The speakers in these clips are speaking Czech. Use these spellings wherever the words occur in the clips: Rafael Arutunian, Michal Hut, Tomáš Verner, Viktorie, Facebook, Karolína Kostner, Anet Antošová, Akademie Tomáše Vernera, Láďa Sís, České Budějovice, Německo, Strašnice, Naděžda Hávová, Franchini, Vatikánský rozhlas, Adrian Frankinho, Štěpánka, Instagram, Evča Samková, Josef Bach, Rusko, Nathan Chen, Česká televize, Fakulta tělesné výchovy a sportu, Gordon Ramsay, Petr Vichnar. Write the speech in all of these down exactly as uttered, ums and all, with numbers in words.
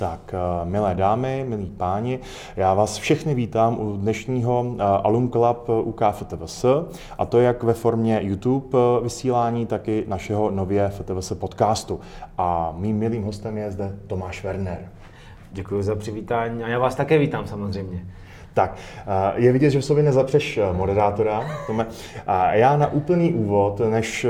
Tak, milé dámy, milí páni, já vás všechny vítám u dnešního Alum Club u K F T V S, a to jak ve formě YouTube vysílání, tak i našeho nově F T V S podcastu. A mým milým hostem je zde Tomáš Verner. Děkuji za přivítání a já vás také vítám samozřejmě. Tak, je vidět, že v sobě nezapřeš moderátora. Já na úplný úvod, než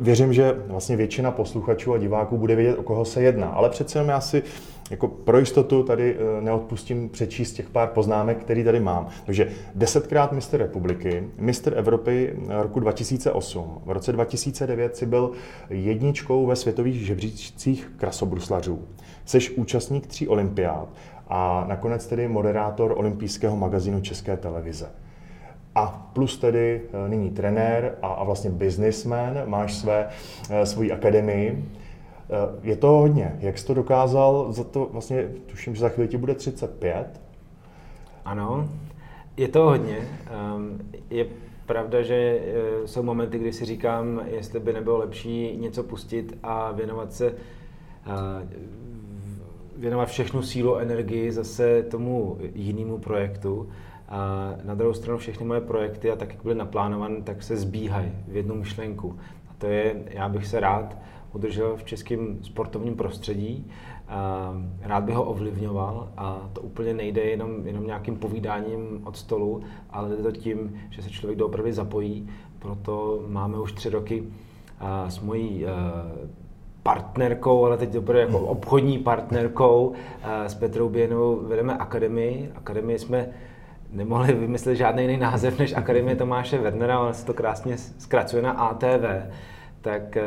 věřím, že vlastně většina posluchačů a diváků bude vědět, o koho se jedná, ale přece jenom já si jako pro jistotu tady neodpustím přečíst těch pár poznámek, které tady mám. Takže desetkrát mistr republiky, mistr Evropy roku dva tisíce osm, v roce dva tisíce devět si byl jedničkou ve světových žebříčcích krasobruslařů. Seš účastník tří olympiád a nakonec tedy moderátor olympijského magazínu České televize. A plus tedy nyní trenér a, a vlastně businessman, máš své, svoji akademii. Je to hodně. Jak jsi to dokázal? Za to vlastně tuším, že za chvíli ti bude třicet pět. Ano, je to hodně. Je pravda, že jsou momenty, kdy si říkám, jestli by nebylo lepší něco pustit a věnovat se věnovat všechnu sílu a energii zase tomu jinému projektu. A na druhou stranu všechny moje projekty, a tak jak byly naplánované, tak se zbíhají v jednu myšlenku. A to je, já bych se rád udržel v českém sportovním prostředí, a rád bych ho ovlivňoval, a to úplně nejde jenom, jenom nějakým povídáním od stolu, ale jde to tím, že se člověk doopravdy zapojí. Proto máme už tři roky a s mojí a, partnerkou, ale teď opravdu jako obchodní partnerkou s Petrou Běhnovou vedeme akademii. Akademii jsme nemohli vymyslet žádný jiný název než Akademie Tomáše Vernera, ona se to krásně zkracuje na A T V. Tak,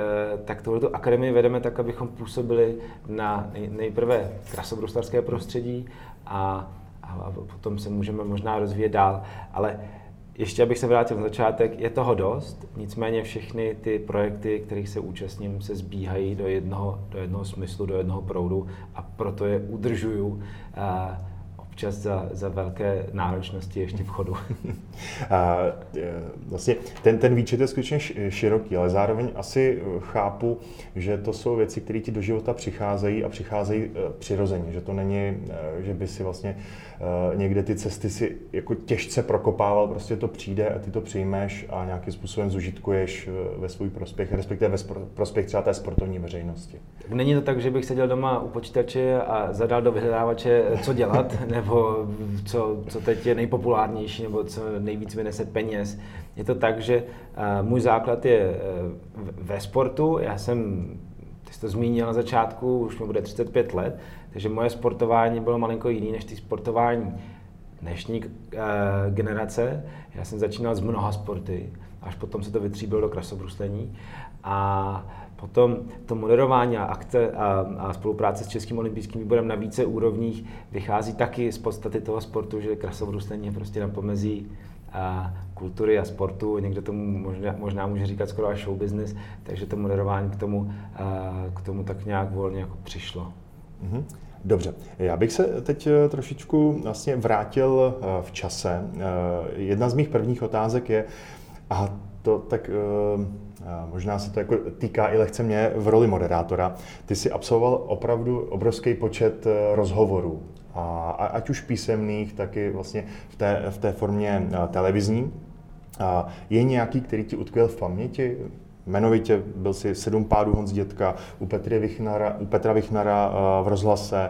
tak tuhletu akademii vedeme tak, abychom působili na nejprve krasobruslařské prostředí a, a potom se můžeme možná rozvíjet dál. Ale ještě abych se vrátil na začátek, je toho dost, nicméně všechny ty projekty, kterých se účastním, se zbíhají do jednoho, do jednoho smyslu, do jednoho proudu, a proto je udržuju a občas za, za velké náročnosti ještě v chodu. A, vlastně ten, ten výčet je skutečně široký, ale zároveň asi chápu, že to jsou věci, které ti do života přicházejí a přicházejí přirozeně, že to není, že by si vlastně někde ty cesty si jako těžce prokopával, prostě to přijde a ty to přijmeš a nějakým způsobem zužitkuješ ve svůj prospěch, respektive ve spor- prospěch třeba té sportovní veřejnosti. Není to tak, že bych seděl doma u počítače a zadal do vyhledávače, co dělat, nebo co, co teď je nejpopulárnější, nebo co nejvíc vynese peněz. Je to tak, že můj základ je ve sportu. Já jsem, ty jsi to zmínil na začátku, už mi bude třicet pět let, takže moje sportování bylo malinko jiný než ty sportování dnešní generace. Já jsem začínal s mnoha sporty, až potom se to vytříbilo do krasobruslení. A potom to moderování a, akce a, a spolupráce s Českým olympijským výborem na více úrovních vychází taky z podstaty toho sportu, že krasobruslení je prostě na pomezí a kultury a sportu, někdo tomu možná, možná může říkat skoro až show business, takže to moderování k tomu, k tomu tak nějak volně jako přišlo. Mm-hmm. Dobře, já bych se teď trošičku vlastně vrátil v čase. Jedna z mých prvních otázek je, a to tak možná se to jako týká i lehce mě v roli moderátora. Ty jsi absolvoval opravdu obrovský počet rozhovorů, a ať už písemných, tak i vlastně v té, v té formě televizní. A je nějaký, který ti utkvěl v paměti? Jmenovitě byl si sedm pádů Honz Dětka, u, Petry Vichnara, u Petra Vichnara v rozhlase,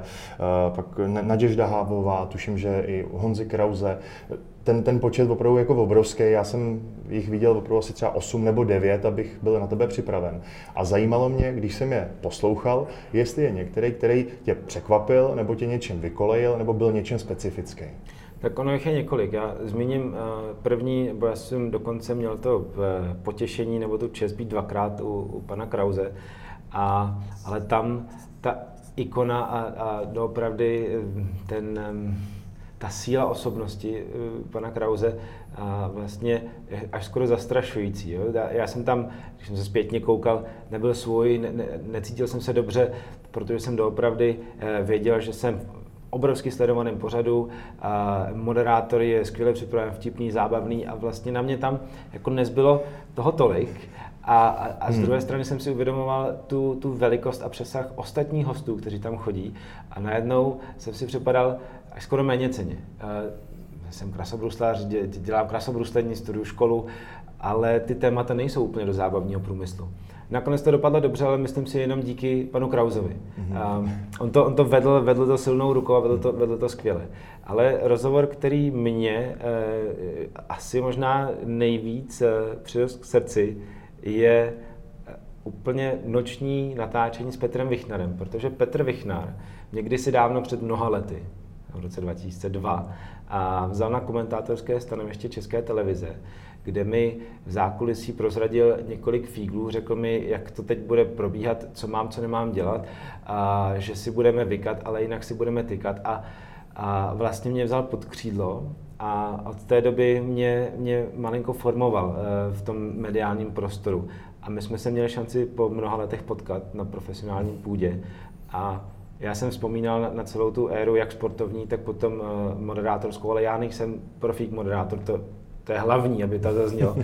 pak Naděžda Hávová, tuším, že i Honzi Krause. Ten, ten počet opravdu jako obrovský, já jsem jich viděl opravdu asi třeba osm nebo devět, abych byl na tebe připraven. A zajímalo mě, když jsem je poslouchal, jestli je některý, který tě překvapil, nebo tě něčím vykolejil, nebo byl něčím specifický. Tak ono je několik. Já zmíním první, bo já jsem dokonce měl to potěšení nebo tu čest být dvakrát u, u pana Krause, a, ale tam ta ikona a, a doopravdy ten, ta síla osobnosti pana Krause a vlastně až skoro zastrašující. Jo? Já jsem tam, když jsem se zpětně koukal, nebyl svůj, ne, ne, necítil jsem se dobře, protože jsem doopravdy věděl, že jsem obrovsky sledovaným pořadu, moderátor je skvěle připraven, vtipný, zábavný, a vlastně na mě tam jako nezbylo toho tolik, A, a, a z druhé strany jsem si uvědomoval tu, tu velikost a přesah ostatních hostů, kteří tam chodí, a najednou jsem si připadal až skoro méněcenně. Jsem krasobruslař, dě, dělám krasobruslení, studuju školu, ale ty témata nejsou úplně do zábavního průmyslu. Nakonec to dopadlo dobře, ale myslím si jenom díky panu Krausovi. Mm-hmm. Um, on to, on to vedl, vedl to silnou rukou a vedl to, vedl to skvěle. Ale rozhovor, který mě eh, asi možná nejvíc eh, přirost k srdci, je úplně noční natáčení s Petrem Vichnarem, protože Petr Vichnar někdy si dávno před mnoha lety, v roce dva tisíce dva, a vzal na komentátorské stanoviště České televize, kde mi v zákulisí prozradil několik fíglů, řekl mi, jak to teď bude probíhat, co mám, co nemám dělat, a že si budeme vykat, ale jinak si budeme tykat. A, a vlastně mě vzal pod křídlo a od té doby mě, mě malinko formoval v tom mediálním prostoru. A my jsme se měli šanci po mnoha letech potkat na profesionální půdě. A já jsem vzpomínal na celou tu éru, jak sportovní, tak potom moderátorskou, ale já nejsem profík moderátor, to, to je hlavní, aby to zaznělo.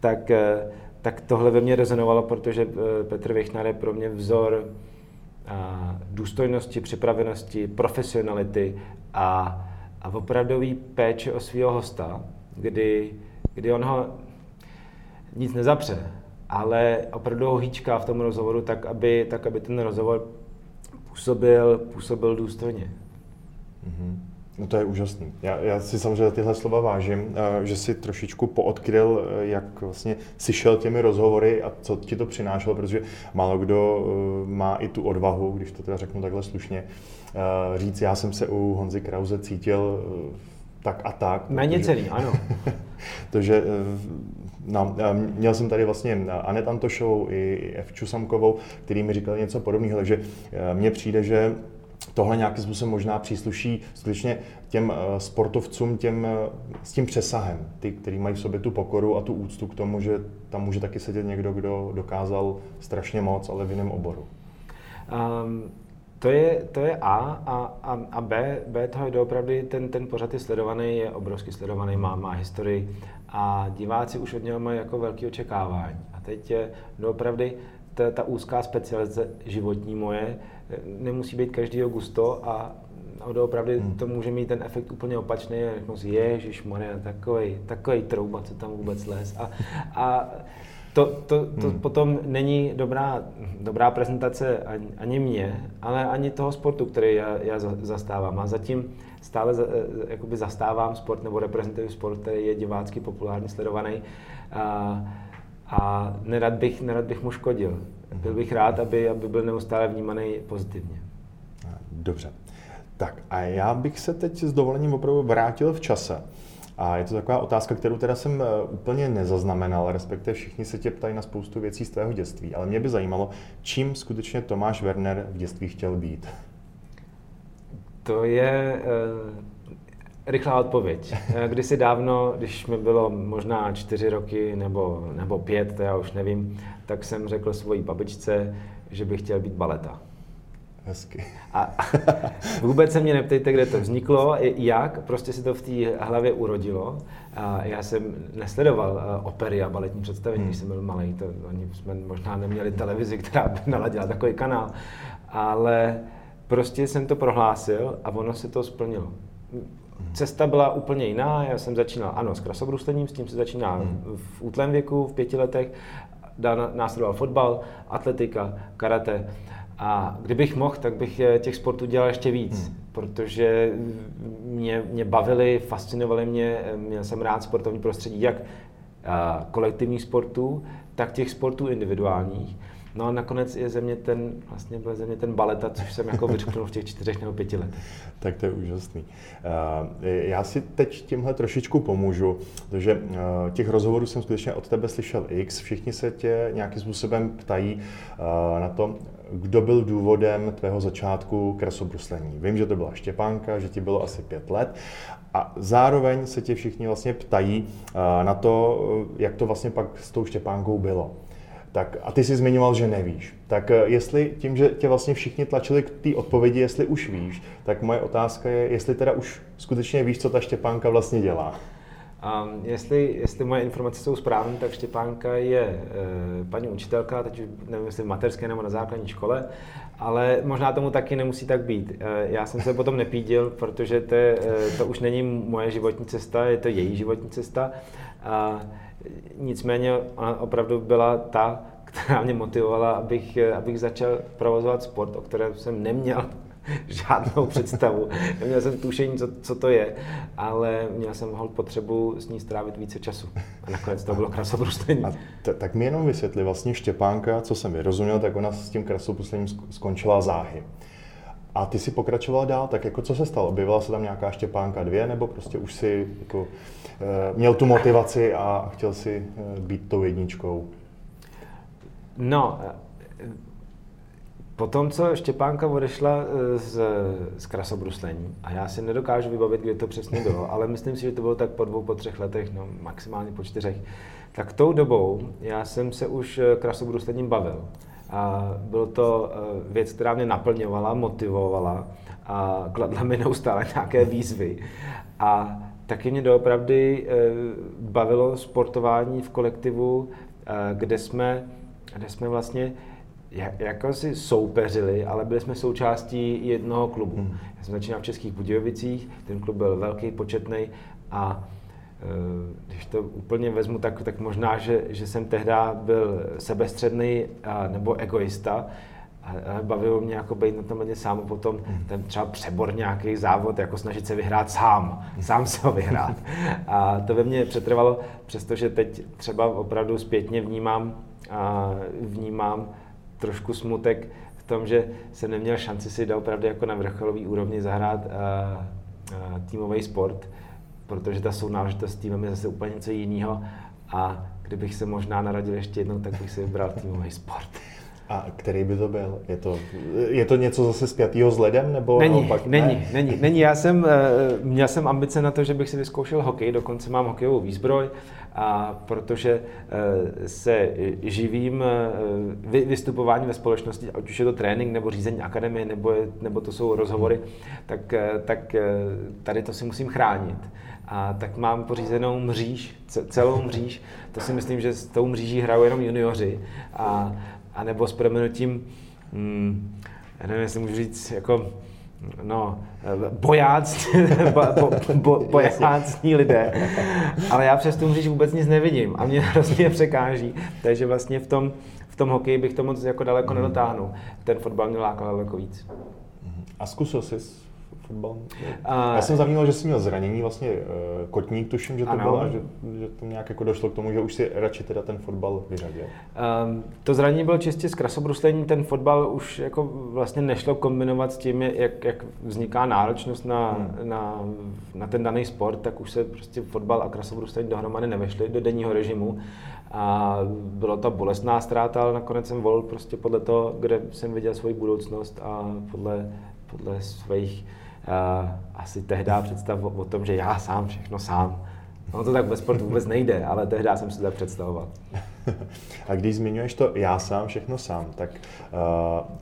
tak, tak tohle ve mně rezonovalo, protože Petr Vichnar je pro mě vzor důstojnosti, připravenosti, profesionality a, a opravdový péče o svého hosta, kdy, kdy on ho nic nezapře, ale opravdu ho hýčká v tom rozhovoru tak, aby, tak, aby ten rozhovor Působil, působil důstojně. Mm-hmm. No to je úžasný. Já, já si samozřejmě tyhle slova vážím, že si trošičku poodkryl, jak vlastně si šel těmi rozhovory a co ti to přinášelo, protože málo kdo má i tu odvahu, když to teda řeknu takhle slušně, říct, já jsem se u Honzy Krause cítil tak a tak. Méně celý, ano. Takže no, měl jsem tady vlastně Anet Antošovou i Evču Samkovou, který mi říkali něco podobného, takže mně přijde, že tohle nějakým způsobem možná přísluší skutečně těm sportovcům těm, s tím přesahem, ty, kteří mají v sobě tu pokoru a tu úctu k tomu, že tam může taky sedět někdo, kdo dokázal strašně moc, ale v jiném oboru. Um... To je, to je A a, a, a B, B toho je doopravdy, ten, ten pořad je sledovaný, je obrovsky sledovaný, má, má historii a diváci už od něho mají jako velké očekávání. A teď je doopravdy ta, ta úzká specializace životní moje, nemusí být každýho gusto a, a doopravdy hmm. to může mít ten efekt úplně opačný. Řeknou si, ježišmarja, takovej, takovej trouba, co tam vůbec les. A, a, To, to, to hmm. potom není dobrá, dobrá prezentace ani, ani mě, ale ani toho sportu, který já, já zastávám. A zatím stále jakoby zastávám sport nebo reprezentuji sport, který je divácky populárně sledovaný. A, a nerad bych, nerad bych mu škodil. Byl bych rád, aby, aby byl neustále vnímaný pozitivně. Dobře. Tak a já bych se teď s dovolením opravdu vrátil v čase. A je to taková otázka, kterou teda jsem úplně nezaznamenal, respektive všichni se tě ptají na spoustu věcí z tvého dětství, ale mě by zajímalo, čím skutečně Tomáš Verner v dětství chtěl být? To je uh, rychlá odpověď. Kdysi dávno, když mi bylo možná čtyři roky nebo, nebo pět, to já už nevím, tak jsem řekl svojí babičce, že bych chtěl být baleta. Hezky. A vůbec se mě neptejte, kde to vzniklo, jak, prostě si to v té hlavě urodilo. Já jsem nesledoval opery a baletní představení, když jsem byl malý, to ani jsme možná neměli televizi, která by naladila takový kanál, ale prostě jsem to prohlásil a ono se to splnilo. Cesta byla úplně jiná, já jsem začínal, ano, s krasobruslením, s tím se začíná v útlém věku, v pěti letech, následoval fotbal, atletika, karate. A kdybych mohl, tak bych těch sportů dělal ještě víc, hmm. protože mě, mě bavili, fascinovali mě, měl jsem rád sportovní prostředí, jak kolektivních sportů, tak těch sportů individuálních. No a nakonec je ze mě ten, vlastně byl ze mě ten baleta, což jsem jako vyřknul v těch čtyřech nebo pěti letech. Tak to je úžasný. Já si teď tímhle trošičku pomůžu, protože těch rozhovorů jsem skutečně od tebe slyšel x, všichni se tě nějakým způsobem ptají na to, kdo byl důvodem tvého začátku krasobruslení. Vím, že to byla Štěpánka, že ti bylo asi pět let a zároveň se tě všichni vlastně ptají na to, jak to vlastně pak s tou Štěpánkou bylo. Tak a ty jsi zmiňoval, že nevíš. Tak jestli tím, že tě vlastně všichni tlačili k té odpovědi, jestli už víš, tak moje otázka je, jestli teda už skutečně víš, co ta Štěpánka vlastně dělá. A jestli, jestli moje informace jsou správné, tak Štěpánka je e, paní učitelka, teď nevím, jestli v mateřské nebo na základní škole, ale možná tomu taky nemusí tak být. E, já jsem se potom nepídil, protože to, je, e, to už není moje životní cesta, je to její životní cesta. A nicméně ona opravdu byla ta, která mě motivovala, abych, abych začal provozovat sport, o kterém jsem neměl žádnou představu. Neměl jsem tušení, co, co to je, ale měl jsem holt potřebu s ní strávit více času. A nakonec to bylo krasobruslení. A t- tak mi jenom vysvětli, vlastně Štěpánka, co jsem vyrozuměl, tak ona s tím krasobruslením skončila záhy. A ty si pokračoval dál, tak jako co se stalo? Objevila se tam nějaká Štěpánka dvě, nebo prostě už si jako, e, měl tu motivaci a chtěl si e, být tou jedničkou? No, potom, co Štěpánka odešla z, z krasobruslení, a já si nedokážu vybavit, kde to přesně bylo, ale myslím si, že to bylo tak po dvou, po třech letech, no maximálně po čtyřech, tak tou dobou já jsem se už krasobruslením bavil. A bylo to věc, která mě naplňovala, motivovala a kladla mi neustále nějaké výzvy. A taky mě doopravdy bavilo sportování v kolektivu, kde jsme, kde jsme vlastně jako si soupeřili, ale byli jsme součástí jednoho klubu. Hmm. Já jsem začínal v Českých Budějovicích, ten klub byl velký, početný a když to úplně vezmu, tak, tak možná, že, že jsem tehdy byl sebestředný a, nebo egoista. A bavilo mě jako být na tomhle sám a potom ten třeba přebor nějaký závod, jako snažit se vyhrát sám, sám se ho vyhrát. A to ve mně přetrvalo, přestože teď třeba opravdu zpětně vnímám, a vnímám trošku smutek v tom, že jsem neměl šanci si doopravdy jako na vrcholový úrovni zahrát a, a, týmový sport, protože ta sounáležitost s týmem je zase úplně něco jiného a kdybych se možná naradil ještě jednou, tak bych si vybral týmový sport. A který by to byl? Je to, je to něco zase spjatýho s ledem? Nebo není, naopak? Není, ne? není, není. Já jsem, měl jsem ambice na to, že bych si vyzkoušel hokej, dokonce mám hokejovou výzbroj, a protože se živím vystupování ve společnosti, ať už je to trénink, nebo řízení akademie, nebo, je, nebo to jsou rozhovory, tak, tak tady to si musím chránit. A tak mám pořízenou mříž, celou mříž, to si myslím, že s tou mříží hrajou jenom junioři. A A nebo s proměnutím, hmm, já nevím, jestli můžu říct, jako, no, bojácní bo, bo, bo, lidé, ale já přes tu mříž vůbec nic nevidím a mě hrozně překáží, takže vlastně v tom, v tom hokeji bych to moc jako daleko nedotáhnul. Ten fotbal mě lákal daleko víc. A zkusil jsi fotbal? A... Já jsem zavnímal, že jsi měl zranění, vlastně kotník, tuším, že to ano. Bylo, že, že to nějak jako došlo k tomu, že už si radši teda ten fotbal vyřadil. Um, to zranění bylo čistě z krasobruslení, ten fotbal už jako vlastně nešlo kombinovat s tím, jak, jak vzniká náročnost na, hmm. na, na ten daný sport, tak už se prostě fotbal a krasobruslení dohromady nevešly do denního režimu. A byla to bolestná ztráta, ale nakonec jsem volil prostě podle toho, kde jsem viděl svoji budoucnost a podle, podle svých Uh, asi tehdy představ o, o tom, že já sám, všechno sám. No to tak ve sportu vůbec nejde, ale tehdy jsem si to tak představoval. A když zmiňuješ to já sám, všechno sám, tak uh,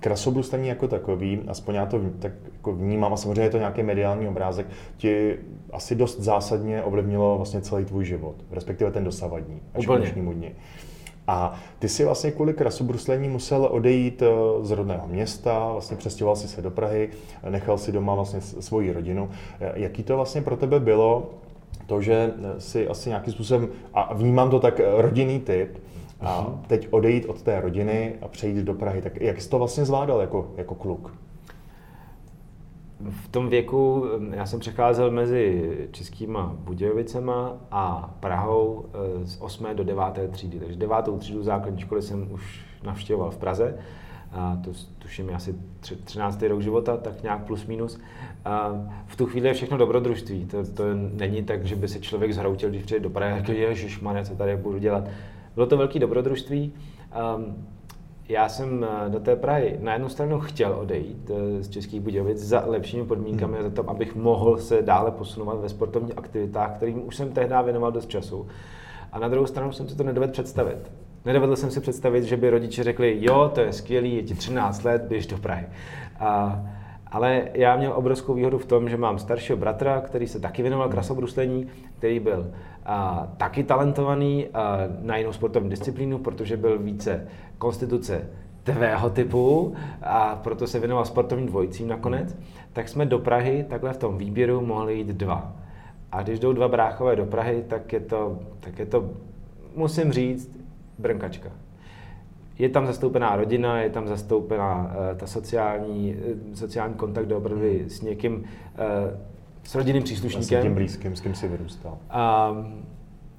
krasobruslení jako takový, aspoň já to v, tak jako vnímám, a samozřejmě je to nějaký mediální obrázek, ti asi dost zásadně ovlivnilo vlastně celý tvůj život, respektive ten dosavadní, až k dnešnímu dni. A ty si vlastně kvůli krasobruslení musel odejít z rodného města, vlastně přestěhoval si se do Prahy, nechal si doma vlastně svoji rodinu. Jaký to vlastně pro tebe bylo, to, že si asi nějakým způsobem, a vnímám to tak rodinný typ, a teď odejít od té rodiny a přejít do Prahy, tak jak jsi to vlastně zvládal jako, jako kluk? V tom věku já jsem přecházel mezi Českýma Budějovicema a Prahou z osmé do deváté třídy. Takže devátou třídu základní školy jsem už navštěvoval v Praze. A to tuším asi třináctý rok života, tak nějak plus minus. A v tu chvíli je všechno dobrodružství. To, to není tak, že by se člověk zhroutil, když přijde do Prahy a řekl, ježišmane, co tady budu dělat. Bylo to velké dobrodružství. Um, Já jsem do té Prahy na jednu stranu chtěl odejít z Českých Budějovic za lepšími podmínkami a za to, abych mohl se dále posunovat ve sportovních aktivitách, kterým už jsem tehdy věnoval dost času. A na druhou stranu jsem si to nedovedl představit. Nedovedl jsem si představit, že by rodiče řekli, jo, to je skvělý, je ti třináct let, běž do Prahy. A, ale já měl obrovskou výhodu v tom, že mám staršího bratra, který se taky věnoval krasobruslení, který byl a, taky talentovaný a, na jinou sportovní disciplínu, protože byl více konstituce tvého typu a proto se věnoval sportovním dvojicím nakonec, tak jsme do Prahy takhle v tom výběru mohli jít dva. A když jdou dva bráchové do Prahy, tak je to, tak je to musím říct, brnkačka. Je tam zastoupená rodina, je tam zastoupená uh, ta sociální, uh, sociální kontakt doopravdy s někým, uh, s rodinným příslušníkem. A s tím blízkým, s kým si vyrůstal. A,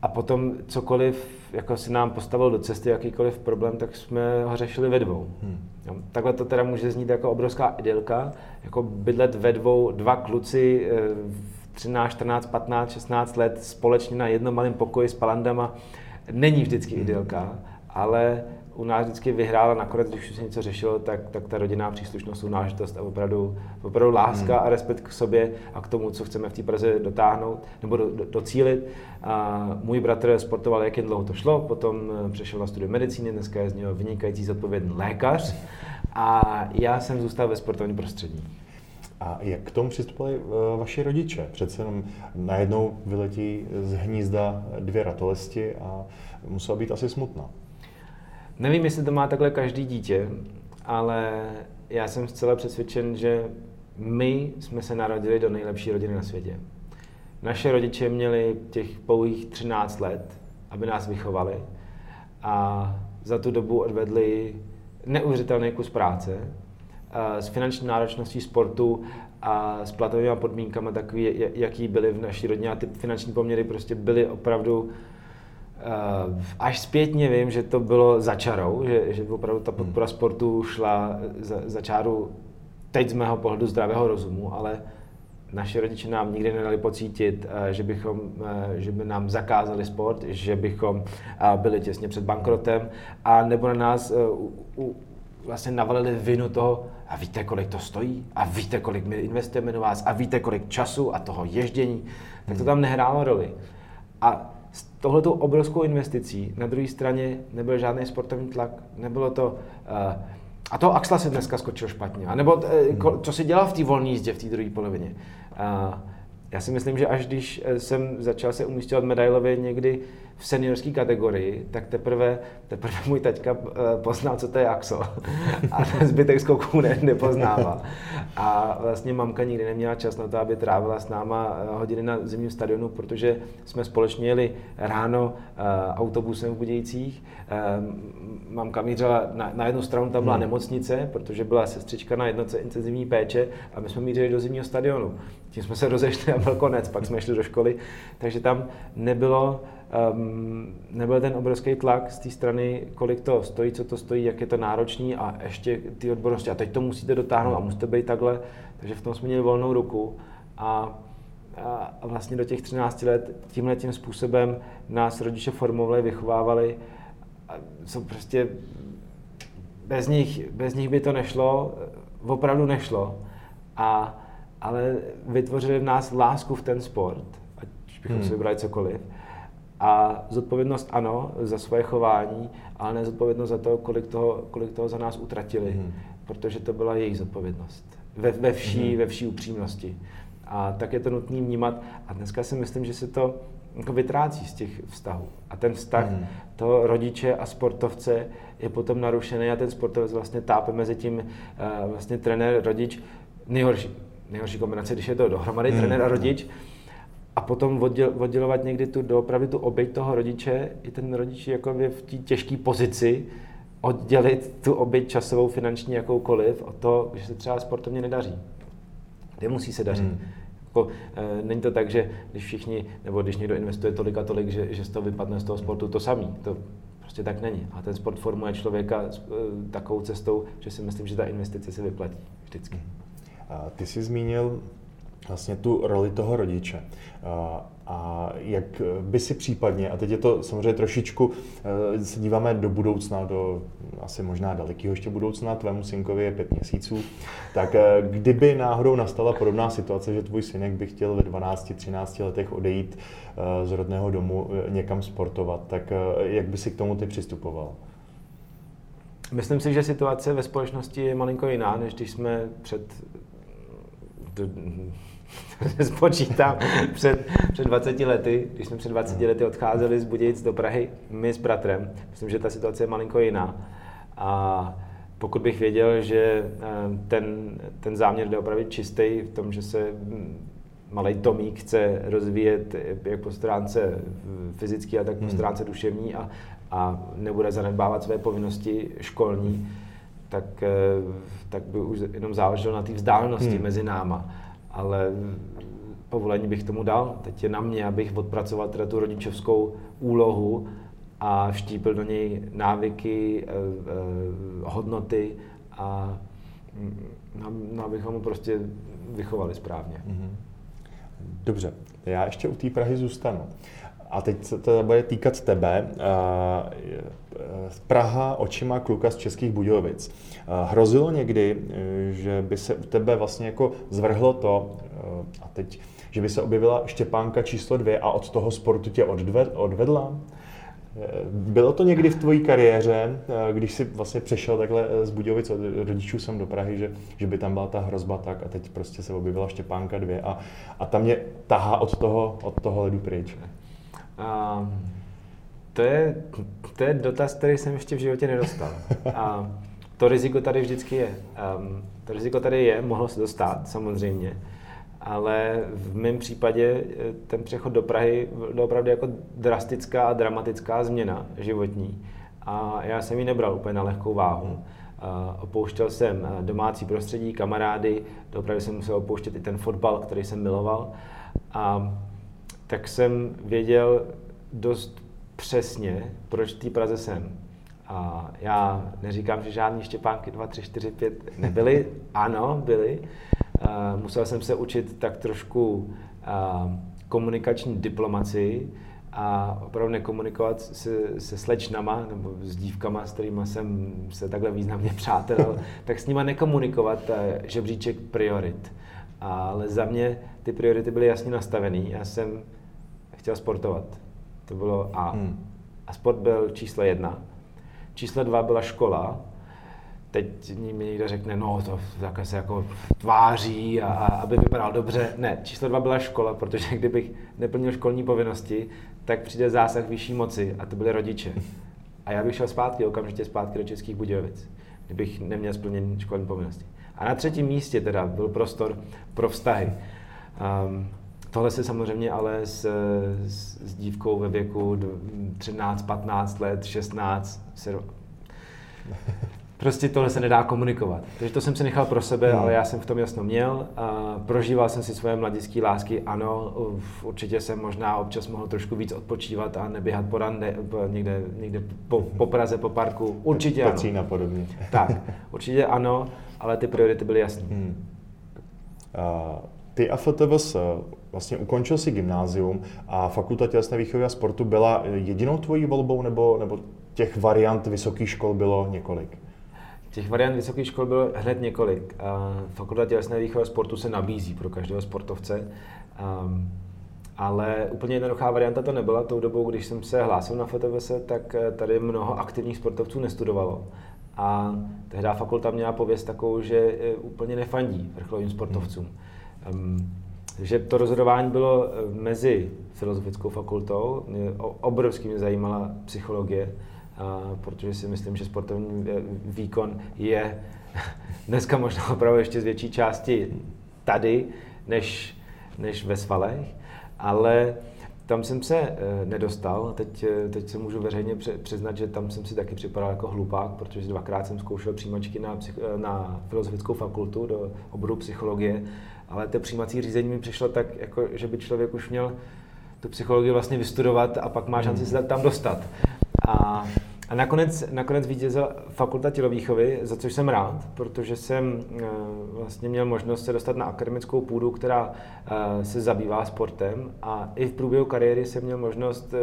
a potom cokoliv, jako si nám postavil do cesty jakýkoliv problém, tak jsme ho řešili ve dvou. Hmm. Jo, takhle to teda může znít jako obrovská idylka, jako bydlet ve dvou, dva kluci uh, třináct, čtrnáct, patnáct, šestnáct let společně na jednom malém pokoji s palandama. Není vždycky hmm. idylka, ale u nás vždycky vyhrála nakonec, když se něco řešilo, tak, tak ta rodinná příslušnost, unážitost a opravdu, opravdu láska hmm. a respekt k sobě a k tomu, co chceme v té Praze dotáhnout nebo do, do, docílit. A můj bratr sportoval, jak jen dlouho to šlo, potom přešel na studium medicíny, dneska je z něho vynikající zodpovědný lékař a já jsem zůstal ve sportovním prostředí. A jak k tomu přistupovali vaši rodiče? Přece jenom najednou vyletí z hnízda dvě ratolesti a musela být asi smutná. Nevím, jestli to má takhle každý dítě, ale já jsem zcela přesvědčen, že my jsme se narodili do nejlepší rodiny na světě. Naše rodiče měli těch pouhých třináct let, aby nás vychovali a za tu dobu odvedli neuvěřitelný kus práce. S finanční náročností sportu a s platovými podmínkami takový, jaký byly v naší rodině a ty finanční poměry prostě byly opravdu. Až zpětně vím, že to bylo za čarou, že, že opravdu ta podpora sportu šla za, za čáru teď z mého pohledu zdravého rozumu, ale naši rodiče nám nikdy nedali pocítit, že, bychom, že by nám zakázali sport, že bychom byli těsně před bankrotem a nebo na nás u, u, vlastně navalili vinu toho, a víte, kolik to stojí, a víte, kolik my investujeme do vás, a víte, kolik času a toho ježdění, tak to tam nehrálo roli. A s tohletou obrovskou investicí na druhé straně nebyl žádný sportovní tlak, nebylo to, uh, a toho axla si dneska skočil špatně, anebo uh, ko, co si dělal v té volné jízdě v té druhé polovině. Uh, já si myslím, že až když jsem začal se umístěvat medailově někdy v seniorské kategorii, tak teprve, teprve můj taťka poznal, co to je axel a zbytek skoků ne, nepoznává. A vlastně mamka nikdy neměla čas na to, aby trávila s náma hodiny na zimním stadionu, protože jsme společně jeli ráno autobusem v Budějcích. Mamka mířila, na, na jednu stranu tam byla hmm. nemocnice, protože byla sestřička na jednotce intenzivní péče a my jsme mířili do zimního stadionu. Tím jsme se rozešli a byl konec, pak jsme šli do školy, takže tam nebylo Um, nebyl ten obrovský tlak z té strany, kolik to stojí, co to stojí, jak je to náročný a ještě ty odbornosti. A teď to musíte dotáhnout a musíte být takhle. Takže v tom jsme měli volnou ruku. A, a vlastně do těch třinácti let tímhle tím způsobem nás rodiče formovali, vychovávali. A jsou prostě bez nich, bez nich by to nešlo, opravdu nešlo. A, ale vytvořili v nás lásku v ten sport, ať bychom hmm. si vybrali cokoliv. A zodpovědnost ano, za svoje chování, ale ne zodpovědnost za to, kolik toho, kolik toho za nás utratili, mm. protože to byla jejich zodpovědnost. Ve, ve, vší, mm. ve vší upřímnosti. A tak je to nutné vnímat. A dneska si myslím, že se to jako vytrácí z těch vztahů. A ten vztah mm. toho rodiče a sportovce je potom narušený a ten sportovec vlastně tápe mezi tím vlastně trenér, rodič. Nejhorší, nejhorší kombinace, když je to dohromady mm. trenér a rodič. A potom odděl, oddělovat někdy tu doopravdy tu oběť toho rodiče, i ten rodič jako je v té těžké pozici oddělit tu oběť časovou, finanční, jakoukoliv od toho, že se třeba sportovně nedaří. Nemusí se dařit. Hmm. Jako, e, není to tak, že když všichni, nebo když někdo investuje tolik a tolik, že, že z toho vypadne z toho sportu to samý. To prostě tak není. A ten sport formuje člověka e, takovou cestou, že si myslím, že ta investice se vyplatí vždycky. A ty jsi zmínil vlastně tu roli toho rodiče. A, a jak by si případně, a teď je to samozřejmě trošičku, se díváme do budoucna, do asi možná dalekého ještě budoucna, tvému synkovi je pět měsíců, tak kdyby náhodou nastala podobná situace, že tvůj synek by chtěl ve dvanácti, třinácti letech odejít z rodného domu někam sportovat, tak jak by si k tomu ty přistupoval? Myslím si, že situace ve společnosti je malinko jiná, než když jsme před to spočítám, před, před dvaceti lety, když jsme před dvaceti lety odcházeli z Budějic do Prahy, my s bratrem, myslím, že ta situace je malinko jiná. A pokud bych věděl, že ten, ten záměr jde opravdu čistý v tom, že se malej Tomík chce rozvíjet jak po stránce fyzické, a tak po stránce duševní a, a nebude zanedbávat své povinnosti školní, tak, tak by už jenom záleželo na té vzdálenosti hmm. mezi náma. Ale povolení bych tomu dal. Teď je na mě, abych odpracoval teda tu rodičovskou úlohu a vštípil do něj návyky, eh, eh, hodnoty a no, abychom ho prostě vychovali správně. Hmm. Dobře, já ještě u té Prahy zůstanu. A teď se to bude týkat tebe. Praha očima kluka z Českých Budějovic. Hrozilo někdy, že by se u tebe vlastně jako zvrhlo to, a teď, že by se objevila Štěpánka číslo dvě a od toho sportu tě odvedla? Bylo to někdy v tvojí kariéře, když jsi vlastně přešel takhle z Budějovic od rodičů sem do Prahy, že, že by tam byla ta hrozba tak a teď prostě se objevila Štěpánka dvě a, a ta mě tahá od toho, od toho ledu pryč? A to je, to je dotaz, který jsem ještě v životě nedostal. A to riziko tady vždycky je. Um, to riziko tady je, mohlo se to stát, samozřejmě. Ale v mém případě ten přechod do Prahy byl opravdu jako drastická a dramatická změna životní. A já jsem ji nebral úplně na lehkou váhu. A opouštěl jsem domácí prostředí, kamarády, do Prahy jsem musel opouštět i ten fotbal, který jsem miloval. A tak jsem věděl dost přesně, proč v té Praze jsem. A já neříkám, že žádný Štěpánky dva, tři, čtyři, pět nebyly. Ano, byly. Uh, musel jsem se učit tak trošku uh, komunikační diplomacii a opravdu nekomunikovat se, se slečnama nebo s dívkama, s kterýma jsem se takhle významně přátelil, tak s nima nekomunikovat uh, žebříček priorit. Ale za mě ty priority byly jasně nastavený. Já jsem chtěl sportovat. To bylo A. Hmm. A sport byl číslo jedna. Číslo dva byla škola. Teď mi někdo řekne, no to takhle se jako tváří, a, a aby vypadal dobře. Ne, číslo dva byla škola, protože kdybych neplnil školní povinnosti, tak přijde zásah vyšší moci a to byly rodiče. A já bych šel zpátky, okamžitě zpátky do Českých Budějovic, kdybych neměl splněný školní povinnosti. A na třetím místě teda byl prostor pro vztahy. Um, Tohle se samozřejmě ale s, s, s dívkou ve věku třináct, patnáct let, šestnáct, se... Prostě tohle se nedá komunikovat. Takže to jsem si nechal pro sebe, ale já jsem v tom jasno měl. A prožíval jsem si svoje mladické lásky, ano, určitě jsem možná občas mohl trošku víc odpočívat a neběhat po rande, někde, někde po, po Praze, po parku. Určitě ano. Pacína podobně. Tak, určitě ano, ale ty priority byly jasné. Hmm. Uh... Ty a F T V S vlastně ukončil si gymnázium a Fakulta tělesné výchovy a sportu byla jedinou tvojí volbou, nebo, nebo těch variant vysokých škol bylo několik? Těch variant vysokých škol bylo hned několik. Fakulta tělesné výchovy a sportu se nabízí pro každého sportovce, ale úplně jednoduchá varianta to nebyla. Tou dobou, když jsem se hlásil na F T V S, tak tady mnoho aktivních sportovců nestudovalo. A tehdy fakulta měla pověst takovou, že úplně nefandí vrcholovým sportovcům. Hmm. Um, že to rozhodování bylo mezi Filozofickou fakultou, mě obrovský mě zajímala psychologie, a protože si myslím, že sportovní výkon je dneska možná opravdu ještě z větší části tady, než, než ve svalech, ale tam jsem se nedostal, teď, teď se můžu veřejně přiznat, že tam jsem si taky připadal jako hlupák, protože dvakrát jsem zkoušel přijímačky na, na Filozofickou fakultu do oboru psychologie, ale to přijímací řízení mi přišlo tak, jako, že by člověk už měl tu psychologii vlastně vystudovat a pak má šanci se tam dostat. A, a nakonec, nakonec vítězila Fakulta tělovýchovy, za což jsem rád, protože jsem vlastně měl možnost se dostat na akademickou půdu, která se zabývá sportem, a i v průběhu kariéry jsem měl možnost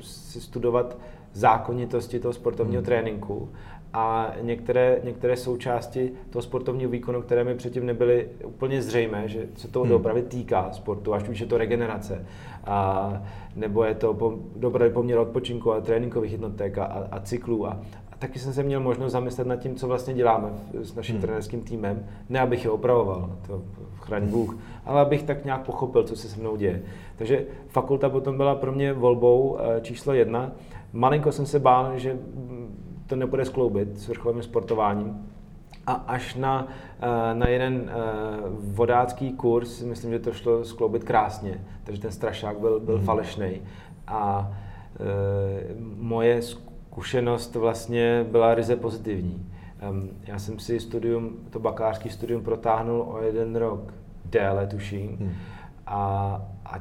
si studovat zákonitosti toho sportovního tréninku a některé, některé součásti toho sportovního výkonu, které mi předtím nebyly úplně zřejmé, že se to doopravdy týká sportu, až už je to regenerace, a, nebo je to doopravdy poměr odpočinku a tréninkových jednotek a, a cyklů a, a taky jsem se měl možnost zamyslet nad tím, co vlastně děláme s naším hmm. trenérským týmem. Ne, abych je opravoval, to chraň Bůh, ale abych tak nějak pochopil, co se se mnou děje. Takže fakulta potom byla pro mě volbou číslo jedna. Malinko jsem se bál, že to nebude skloubit s vrcholovým sportováním. A až na, na jeden vodácký kurz, myslím, že to šlo skloubit krásně. Takže ten strašák byl, byl hmm. falešnej. A moje zkušenost vlastně byla ryze pozitivní. Já jsem si studium, to bakalářský studium protáhnul o jeden rok déle, tuším. Hmm. A, a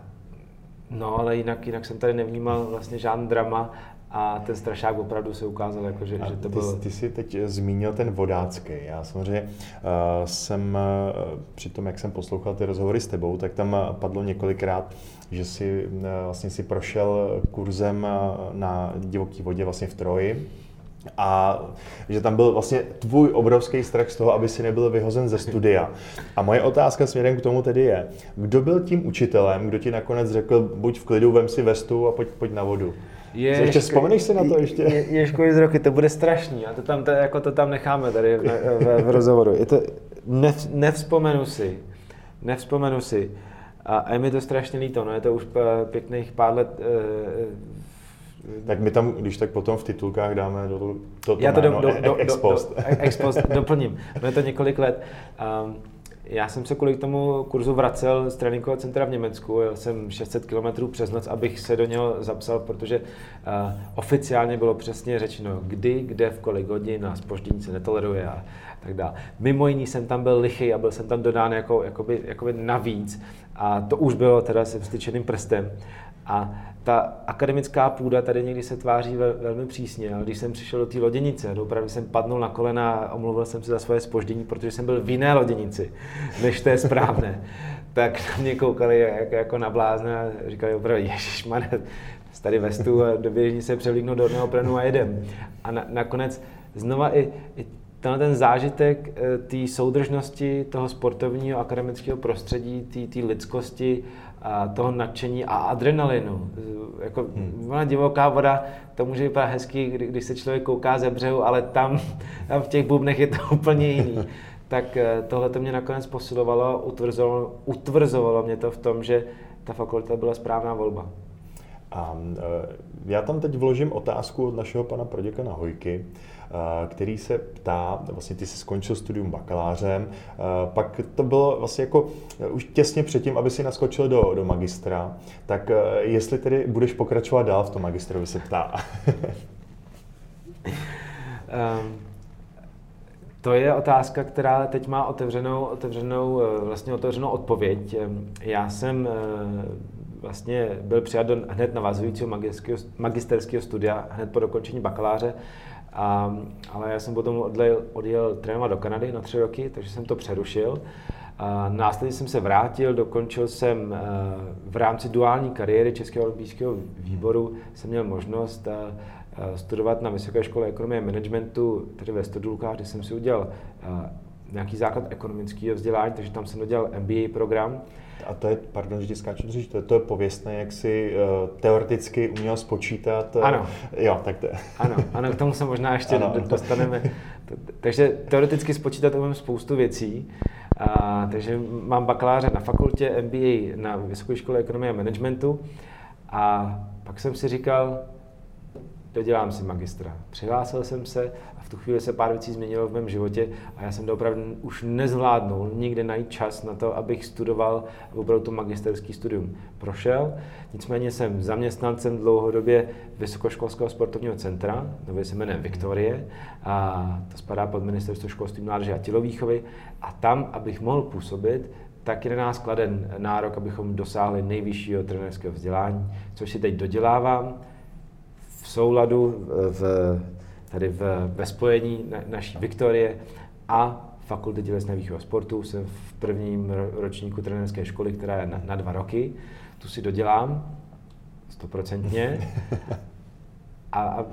no, ale jinak, jinak jsem tady nevnímal vlastně žádný drama. A ten strašák opravdu se ukázal, jako, že, že to bylo... Ty, ty jsi teď zmínil ten vodácký. Já samozřejmě uh, jsem, uh, při tom, jak jsem poslouchal ty rozhovory s tebou, tak tam padlo několikrát, že jsi, uh, vlastně jsi prošel kurzem na divoký vodě vlastně v Troji. A že tam byl vlastně tvůj obrovský strach z toho, aby si nebyl vyhozen ze studia. A moje otázka směrem k tomu tedy je, kdo byl tím učitelem, kdo ti nakonec řekl, buď v klidu, vem si vestu a pojď, pojď na vodu? Ježko, ještě vzpomeneš si na to ještě? Je, ježko, z roky, to bude strašný, a to tam, to, jako to tam necháme tady v, v, v rozhovoru. Je to, ne, nevzpomenu si, nevzpomenu si. A, a je mi to strašně líto, no, je to už pěkných pár let. E, Tak my tam, když tak potom v titulkách dáme do toho to, to Já to jméno, do, do, ex post. Do, do, ex post doplním. Bylo to několik let. Um, já jsem se kvůli tomu kurzu vracel z tréninkového centra v Německu. Jel jsem šest set kilometrů přes noc, abych se do něho zapsal, protože uh, oficiálně bylo přesně řečeno, kdy, kde, v kolik hodin a zpoždění se netoleruje a tak dále. Mimo jiný jsem tam byl lichý a byl jsem tam dodán jako, jakoby, jakoby navíc. A to už bylo teda se vstyčeným prstem. A ta akademická půda tady někdy se tváří vel, velmi přísně, ale když jsem přišel do té loděnice, opravdu jsem padnul na kolena a omluvil jsem se za svoje zpoždění, protože jsem byl v jiné loděnici, než to je správné. Tak na mě koukali jak, jako na blázna a říkali opravdu, ježišmane, z tady vestu a do běžní se převlíknu do hodného pranu a jedem. A na, nakonec znova i, i tenhle ten zážitek té soudržnosti toho sportovního akademického prostředí, té lidskosti, a toho nadšení a adrenalinu. Jako ona divoká voda, to může vypadat hezky, když se člověk kouká ze břehu, ale tam, tam v těch bubnech je to úplně jiný. Tak tohle to mě nakonec posilovalo, utvrzovalo, utvrzovalo mě to v tom, že ta fakulta byla správná volba. A já tam teď vložím otázku od našeho pana proděkana Hojky, který se ptá, vlastně ty jsi skončil studium bakalářem, pak to bylo vlastně jako už těsně předtím, aby si naskočil do, do magistra, tak jestli tedy budeš pokračovat dál v tom magistrovi, se ptá. um. To je otázka, která teď má otevřenou, otevřenou, vlastně otevřenou odpověď. Já jsem vlastně byl přijat do hned navazujícího magisterského studia, hned po dokončení bakaláře, a, ale já jsem potom odjel, odjel trénovat do Kanady na tři roky, takže jsem to přerušil. A následně jsem se vrátil, dokončil jsem v rámci duální kariéry Českého olympijského výboru, jsem měl možnost studovat na Vysoké škole ekonomie a managementu, tedy ve Stodulkách, kde jsem si udělal nějaký základ ekonomického vzdělání, takže tam jsem dodělal M B A program. A to je, pardon, že ti skáču, to je, to je pověstné, jak si uh, teoreticky uměl spočítat. Ano. Jo, tak to je. Ano, ano, k tomu se možná ještě ano. dostaneme. Takže teoreticky spočítat umím spoustu věcí. A, takže mám bakaláře na fakultě, M B A na Vysoké škole ekonomie a managementu. A pak jsem si říkal, dodělám si magistra. Přihlásil jsem se a v tu chvíli se pár věcí změnilo v mém životě a já jsem to opravdu už nezvládnul nikde najít čas na to, abych studoval opravdu to magisterský studium. Prošel, nicméně jsem zaměstnancem dlouhodobě Vysokoškolského sportovního centra, nově se jmenuje Viktorie, a to spadá pod Ministerstvo školství, mládeže a tělovýchovy, a tam, abych mohl působit, tak je na nás kladen nárok, abychom dosáhli nejvyššího trenérského vzdělání, což si teď dodělávám. V souladu, v, tady v, ve spojení na, naší Viktorie a Fakulty tělesné výchovy a sportu. Jsem v prvním ročníku trenérské školy, která je na, na dva roky. Tu si dodělám, stoprocentně. A, a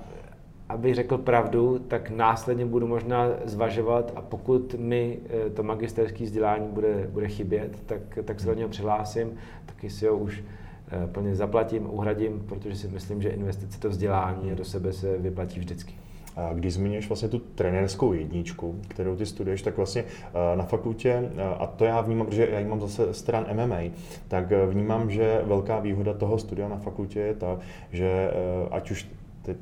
abych řekl pravdu, tak následně budu možná zvažovat a pokud mi to magisterské vzdělání bude, bude chybět, tak, tak se do něho přihlásím, taky si ho už plně zaplatím, uhradím, protože si myslím, že investice to vzdělání do sebe se vyplatí vždycky. Když zmiňuješ vlastně tu trenérskou jedničku, kterou ty studuješ, tak vlastně na fakultě, a to já vnímám, protože já ji mám zase stran M M A, tak vnímám, že velká výhoda toho studia na fakultě je ta, že ať už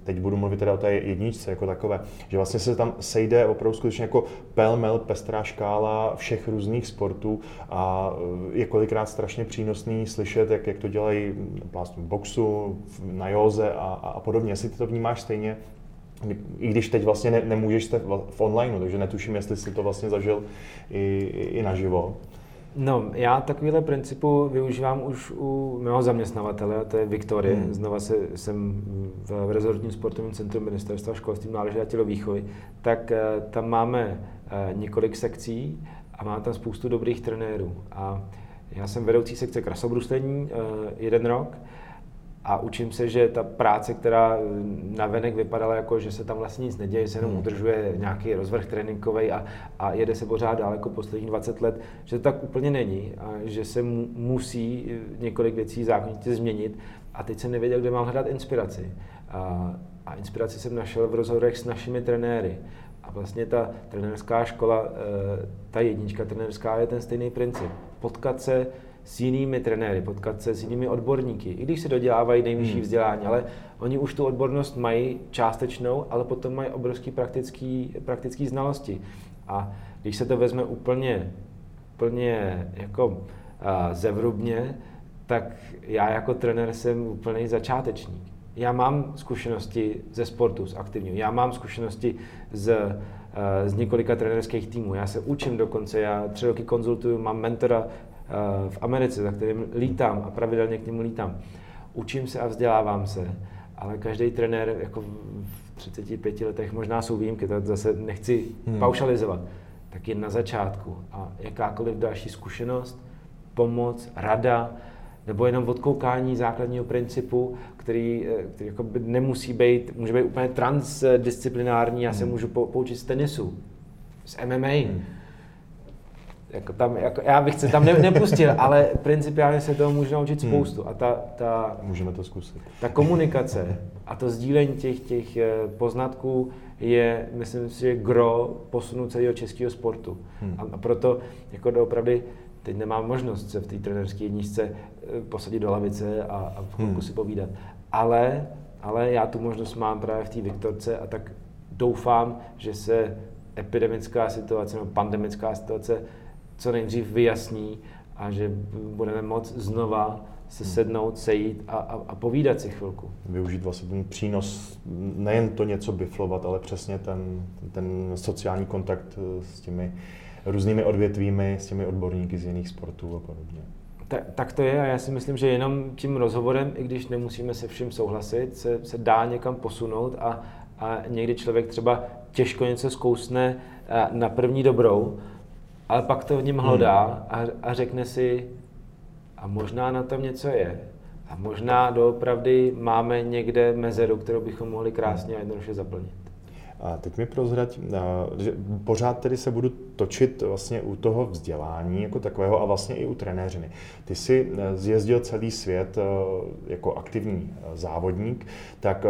teď budu mluvit teda o té jedničce jako takové, že vlastně se tam sejde opravdu skutečně jako pelmel, pestrá škála všech různých sportů a je kolikrát strašně přínosný slyšet, jak, jak to dělají vlastně v boxu, na józe a, a podobně. Jestli ty to vnímáš stejně, i když teď vlastně ne, nemůžeš jste v onlineu, takže netuším, jestli jsi to vlastně zažil i, i naživo. No, já takovýhle principu využívám už u mého zaměstnavatele, a to je Viktorie. Hmm. Znova se, jsem v rezortním sportovním centru Ministerstva školství, mládeže a tělovýchovy. Tak tam máme několik sekcí a máme tam spoustu dobrých trenérů. A já jsem vedoucí sekce krasobruslení jeden rok a učím se, že ta práce, která navenek vypadala jako, že se tam vlastně nic neděje, se jenom hmm. udržuje nějaký rozvrh tréninkovej a, a jede se pořád dál jako posledních dvacet let, že to tak úplně není a že se mu, musí několik věcí zákonitě změnit a teď jsem nevěděl, kde mám hledat inspiraci. A, a inspiraci jsem našel v rozhovorech s našimi trenéry. A vlastně ta trenérská škola, ta jednička trenérská je ten stejný princip. Potkat se s jinými trenéry, potkat se s jinými odborníky, i když se dodělávají nejvyšší vzdělání, ale oni už tu odbornost mají částečnou, ale potom mají obrovský praktický, praktický znalosti. A když se to vezme úplně, úplně jako zevrubně, tak já jako trenér jsem úplný začátečník. Já mám zkušenosti ze sportu, z aktivního, já mám zkušenosti z z několika trenérských týmů. Já se učím dokonce, já tři roky konzultuju, mám mentora v Americe, za kterým lítám a pravidelně k němu lítám. Učím se a vzdělávám se, ale každý trenér jako v třiceti pěti letech, možná jsou výjimky, to zase nechci hmm. paušalizovat, tak je na začátku a jakákoliv další zkušenost, pomoc, rada, nebo jenom odkoukání základního principu, který, který jako nemusí být, může být úplně transdisciplinární, já se můžu poučit z tenisu, z M M A. Hmm. Jako tam, jako já bych se tam ne, nepustil, ale principiálně se toho můžu naučit spoustu. A ta, ta, Můžeme to zkusit. Ta komunikace a to sdílení těch, těch poznatků je, myslím si, gro posunu celého českého sportu. Hmm. A proto jako doopravdy teď nemám možnost se v té trenérské jedničce posadit do lavice a, a v chvilku hmm. si povídat. Ale, ale já tu možnost mám právě v té Viktorce a tak doufám, že se epidemická situace nebo pandemická situace co nejdřív vyjasní a že budeme moct znova se sednout, sejít a, a, a povídat si chvilku. Využít vlastně ten přínos, nejen to něco biflovat, ale přesně ten, ten sociální kontakt s těmi různými odvětvími, s těmi odborníky z jiných sportů a podobně. Ta, tak to je a já si myslím, že jenom tím rozhovorem, i když nemusíme se vším souhlasit, se, se dá někam posunout a, a někdy člověk třeba těžko něco zkousne na první dobrou, ale pak to v něm hlodá a, a řekne si, a možná na tom něco je. A možná doopravdy máme někde mezeru, kterou bychom mohli krásně a jednoduše zaplnit. A teď mi prozrať, že pořád tedy se budu točit vlastně u toho vzdělání jako takového a vlastně i u trenéřiny. Ty jsi zjezdil celý svět jako aktivní závodník, tak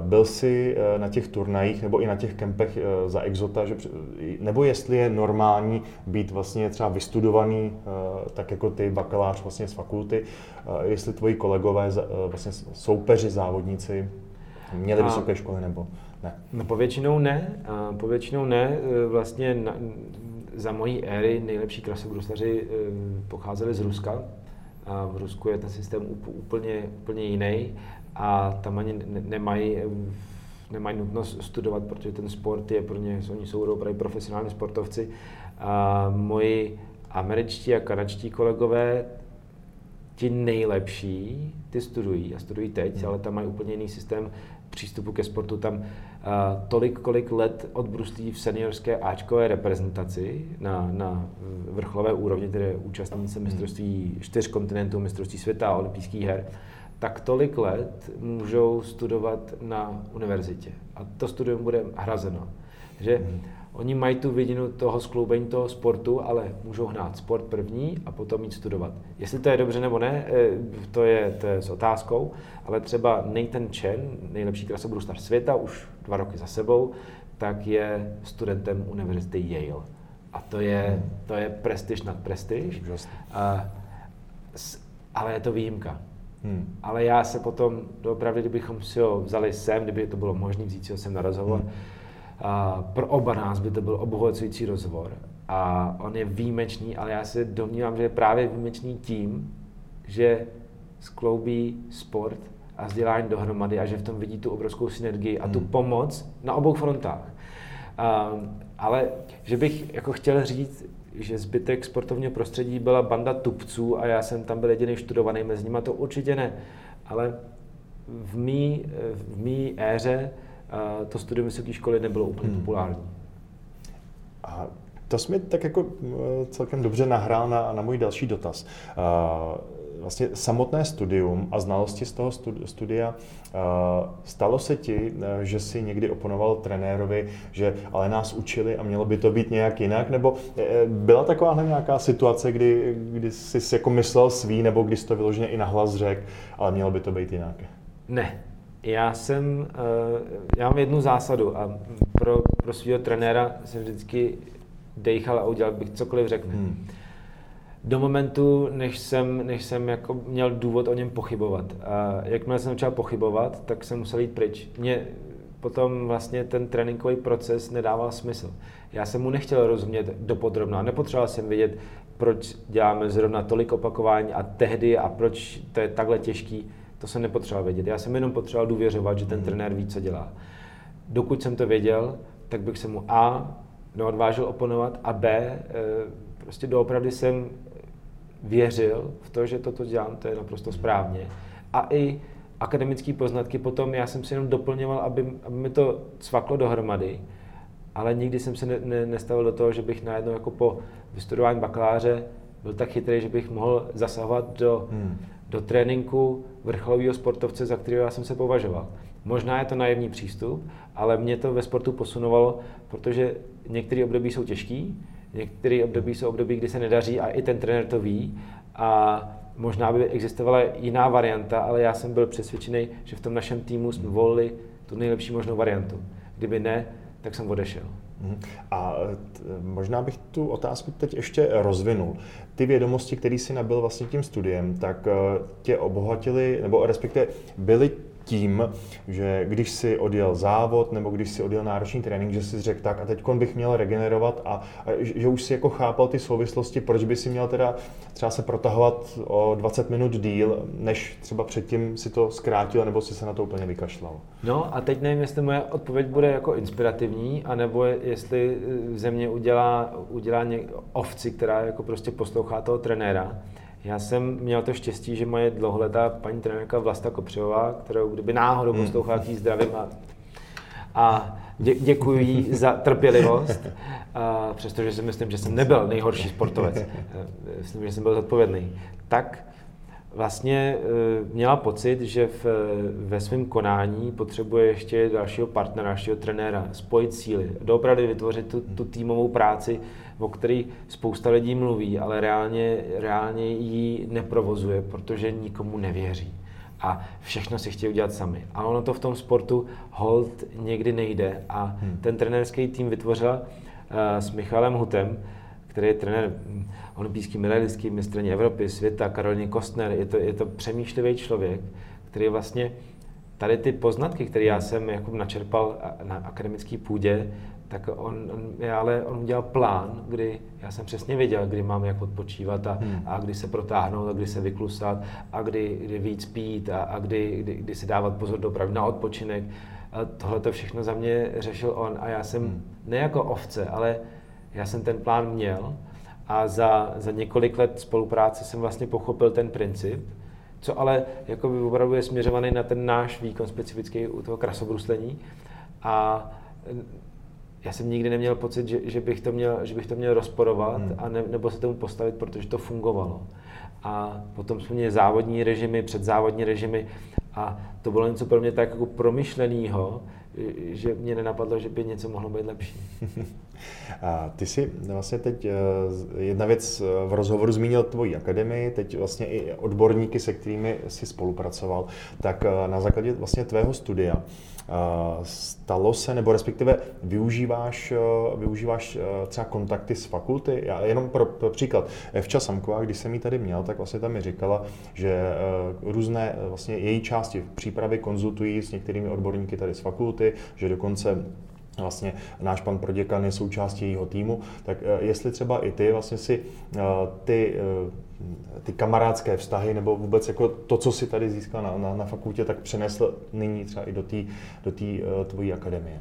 byl jsi na těch turnajích nebo i na těch kempech za exota, že, nebo jestli je normální být vlastně třeba vystudovaný, tak jako ty bakalář vlastně z fakulty, jestli tvoji kolegové, vlastně soupeři, závodníci měli vysoké školy nebo ne? No povětšinou ne, povětšinou ne, vlastně na, za mojí éry nejlepší krasobruslaři pocházeli z Ruska. A v Rusku je ten systém úplně, úplně jiný a tam ani nemají, nemají nutnost studovat, protože ten sport je pro ně, oni jsou opravdu profesionální sportovci. A moji američtí a kanadští kolegové, ti nejlepší, ty studují a studují teď, ale tam mají úplně jiný systém přístupu ke sportu. Tam uh, tolik, kolik let odbruslí v seniorské áčkové reprezentaci na, na vrcholové úrovni, tedy účastníci mistrovství čtyř kontinentů, mistrovství světa a olympijských her, tak tolik let můžou studovat na univerzitě. A to studium bude hrazeno. Takže Oni mají tu vidinu toho skloubení toho sportu, ale můžou hnát sport první a potom jít studovat. Jestli to je dobře nebo ne, to je, to je s otázkou, ale třeba Nathan Chen, nejlepší krasobruslař světa, už dva roky za sebou, tak je studentem univerzity Yale. A to je, to je prestiž nad prestiž, a, ale je to výjimka. Hmm. Ale já se potom, opravdu, kdybychom si ho vzali sem, kdyby to bylo možné vzít si ho sem na rozhovor, hmm. a pro oba nás by to byl obohacující rozhovor. A on je výjimečný, ale já se domnívám, že je právě výjimečný tím, že skloubí sport a vzdělání dohromady a že v tom vidí tu obrovskou synergii a tu hmm. pomoc na obou frontách. A, ale že bych jako chtěl říct, že zbytek sportovního prostředí byla banda tupců a já jsem tam byl jediný študovaný mezi nimi, to určitě ne. Ale v mý, v mý éře to studium vysoké školy nebylo úplně hmm. populární. A to jsi mi tak jako celkem dobře nahrál na, na můj další dotaz. Vlastně samotné studium a znalosti z toho studia, stalo se ti, že si někdy oponoval trenérovi, že ale nás učili a mělo by to být nějak jinak, nebo byla taková nějaká situace, kdy, kdy jsi jako myslel svý, nebo když jsi to vyloženě i nahlas řekl, ale mělo by to být jinak? Ne. Já jsem, já mám jednu zásadu a pro, pro svého trenéra jsem vždycky dejchal a udělal bych cokoliv řekne. Hmm. Do momentu, než jsem, než jsem jako měl důvod o něm pochybovat. A jakmile jsem začal pochybovat, tak jsem musel jít pryč. Mně potom vlastně ten tréninkový proces nedával smysl. Já jsem mu nechtěl rozumět dopodrobna, nepotřeboval jsem vědět, proč děláme zrovna tolik opakování a tehdy a proč to je takhle těžký. To jsem nepotřeboval vědět. Já jsem jenom potřeboval důvěřovat, že ten trenér ví, co dělá. Dokud jsem to věděl, tak bych se mu A neodvážil oponovat a B prostě doopravdy jsem věřil v to, že toto dělám, to je naprosto správně. A i akademické poznatky potom já jsem si jenom doplňoval, aby, aby mi to cvaklo dohromady, ale nikdy jsem se ne, ne, nestavil do toho, že bych najednou jako po vystudování bakaláře byl tak chytrý, že bych mohl zasahovat do, hmm. do tréninku vrcholového sportovce, za kterého já jsem se považoval. Možná je to naivní přístup, ale mě to ve sportu posunovalo, protože některé období jsou těžký, některé období jsou období, kdy se nedaří a i ten trenér to ví a možná by existovala jiná varianta, ale já jsem byl přesvědčený, že v tom našem týmu jsme volili tu nejlepší možnou variantu. Kdyby ne, tak jsem odešel. A t- možná bych tu otázku teď ještě rozvinul. Ty vědomosti, které jsi nabyl vlastně tím studiem, tak tě obohatily, nebo respektive byly tím, že když si odjel závod nebo když si odjel náročný trénink, že si řekl tak a teďkon bych měl regenerovat a, a že už si jako chápal ty souvislosti, proč by si měl teda třeba se protahovat o dvacet minut díl, než třeba předtím si to zkrátil nebo si se na to úplně vykašlal. No a teď nevím, jestli moje odpověď bude jako inspirativní, anebo jestli ze mě udělá, udělá něk- ovci, která jako prostě poslouchá toho trenéra. Já jsem měl to štěstí, že moje dlouholetá paní trenérka Vlasta Kopřivová, kterou kdyby náhodou poslouchala, jí zdravím a, a dě, děkuji jí za trpělivost, a přestože si myslím, že jsem nebyl nejhorší sportovec, myslím, že jsem byl zodpovědný, tak vlastně měla pocit, že v, ve svém konání potřebuje ještě dalšího partnera, dalšího trenéra, spojit síly, doopravdy vytvořit tu, tu týmovou práci, o který spousta lidí mluví, ale reálně, reálně ji neprovozuje, protože nikomu nevěří. A všechno si chtějí udělat sami. A ono to v tom sportu hold někdy nejde. A hmm. ten trenérský tým vytvořil uh, s Michalem Hutem, který je trenér olympijský medailistky, mistryně Evropy, světa, Karolíny Kostner. Je to, je to přemýšlivý člověk, který vlastně tady ty poznatky, které já jsem jako načerpal na akademické půdě, tak on, on, ale on udělal plán, kdy já jsem přesně věděl, kdy mám jak odpočívat a, hmm. a kdy se protáhnout a kdy se vyklusat a kdy, kdy víc pít a, a kdy, kdy, kdy si dávat pozor dopravdu na odpočinek. Tohle to všechno za mě řešil on a já jsem hmm. ne jako ovce, ale já jsem ten plán měl a za, za několik let spolupráce jsem vlastně pochopil ten princip, co ale jako by opravdu je směřovaný na ten náš výkon specifický u toho krasobruslení a já jsem nikdy neměl pocit, že, že, bych, to měl, že bych to měl rozporovat hmm. a ne, nebo se tomu postavit, protože to fungovalo. A potom jsme měli závodní režimy, předzávodní režimy a to bylo něco pro mě tak jako promyšlenýho, že mě nenapadlo, že by něco mohlo být lepší. A ty si vlastně teď jedna věc v rozhovoru zmínil tvoji akademii, teď vlastně i odborníky, se kterými jsi spolupracoval, tak na základě vlastně tvého studia stalo se, nebo respektive využíváš, využíváš třeba kontakty z fakulty. Já jenom pro, pro příklad, Evča Samková, když jsem ji tady měl, tak vlastně tam mi říkala, že různé vlastně její části v přípravě konzultují s některými odborníky tady z fakulty, že dokonce vlastně náš pan proděkan je součástí jejího týmu, tak jestli třeba i ty vlastně si ty, ty kamarádské vztahy nebo vůbec jako to, co si tady získal na, na, na fakultě, tak přenesl nyní třeba i do té do té tvojí akademie.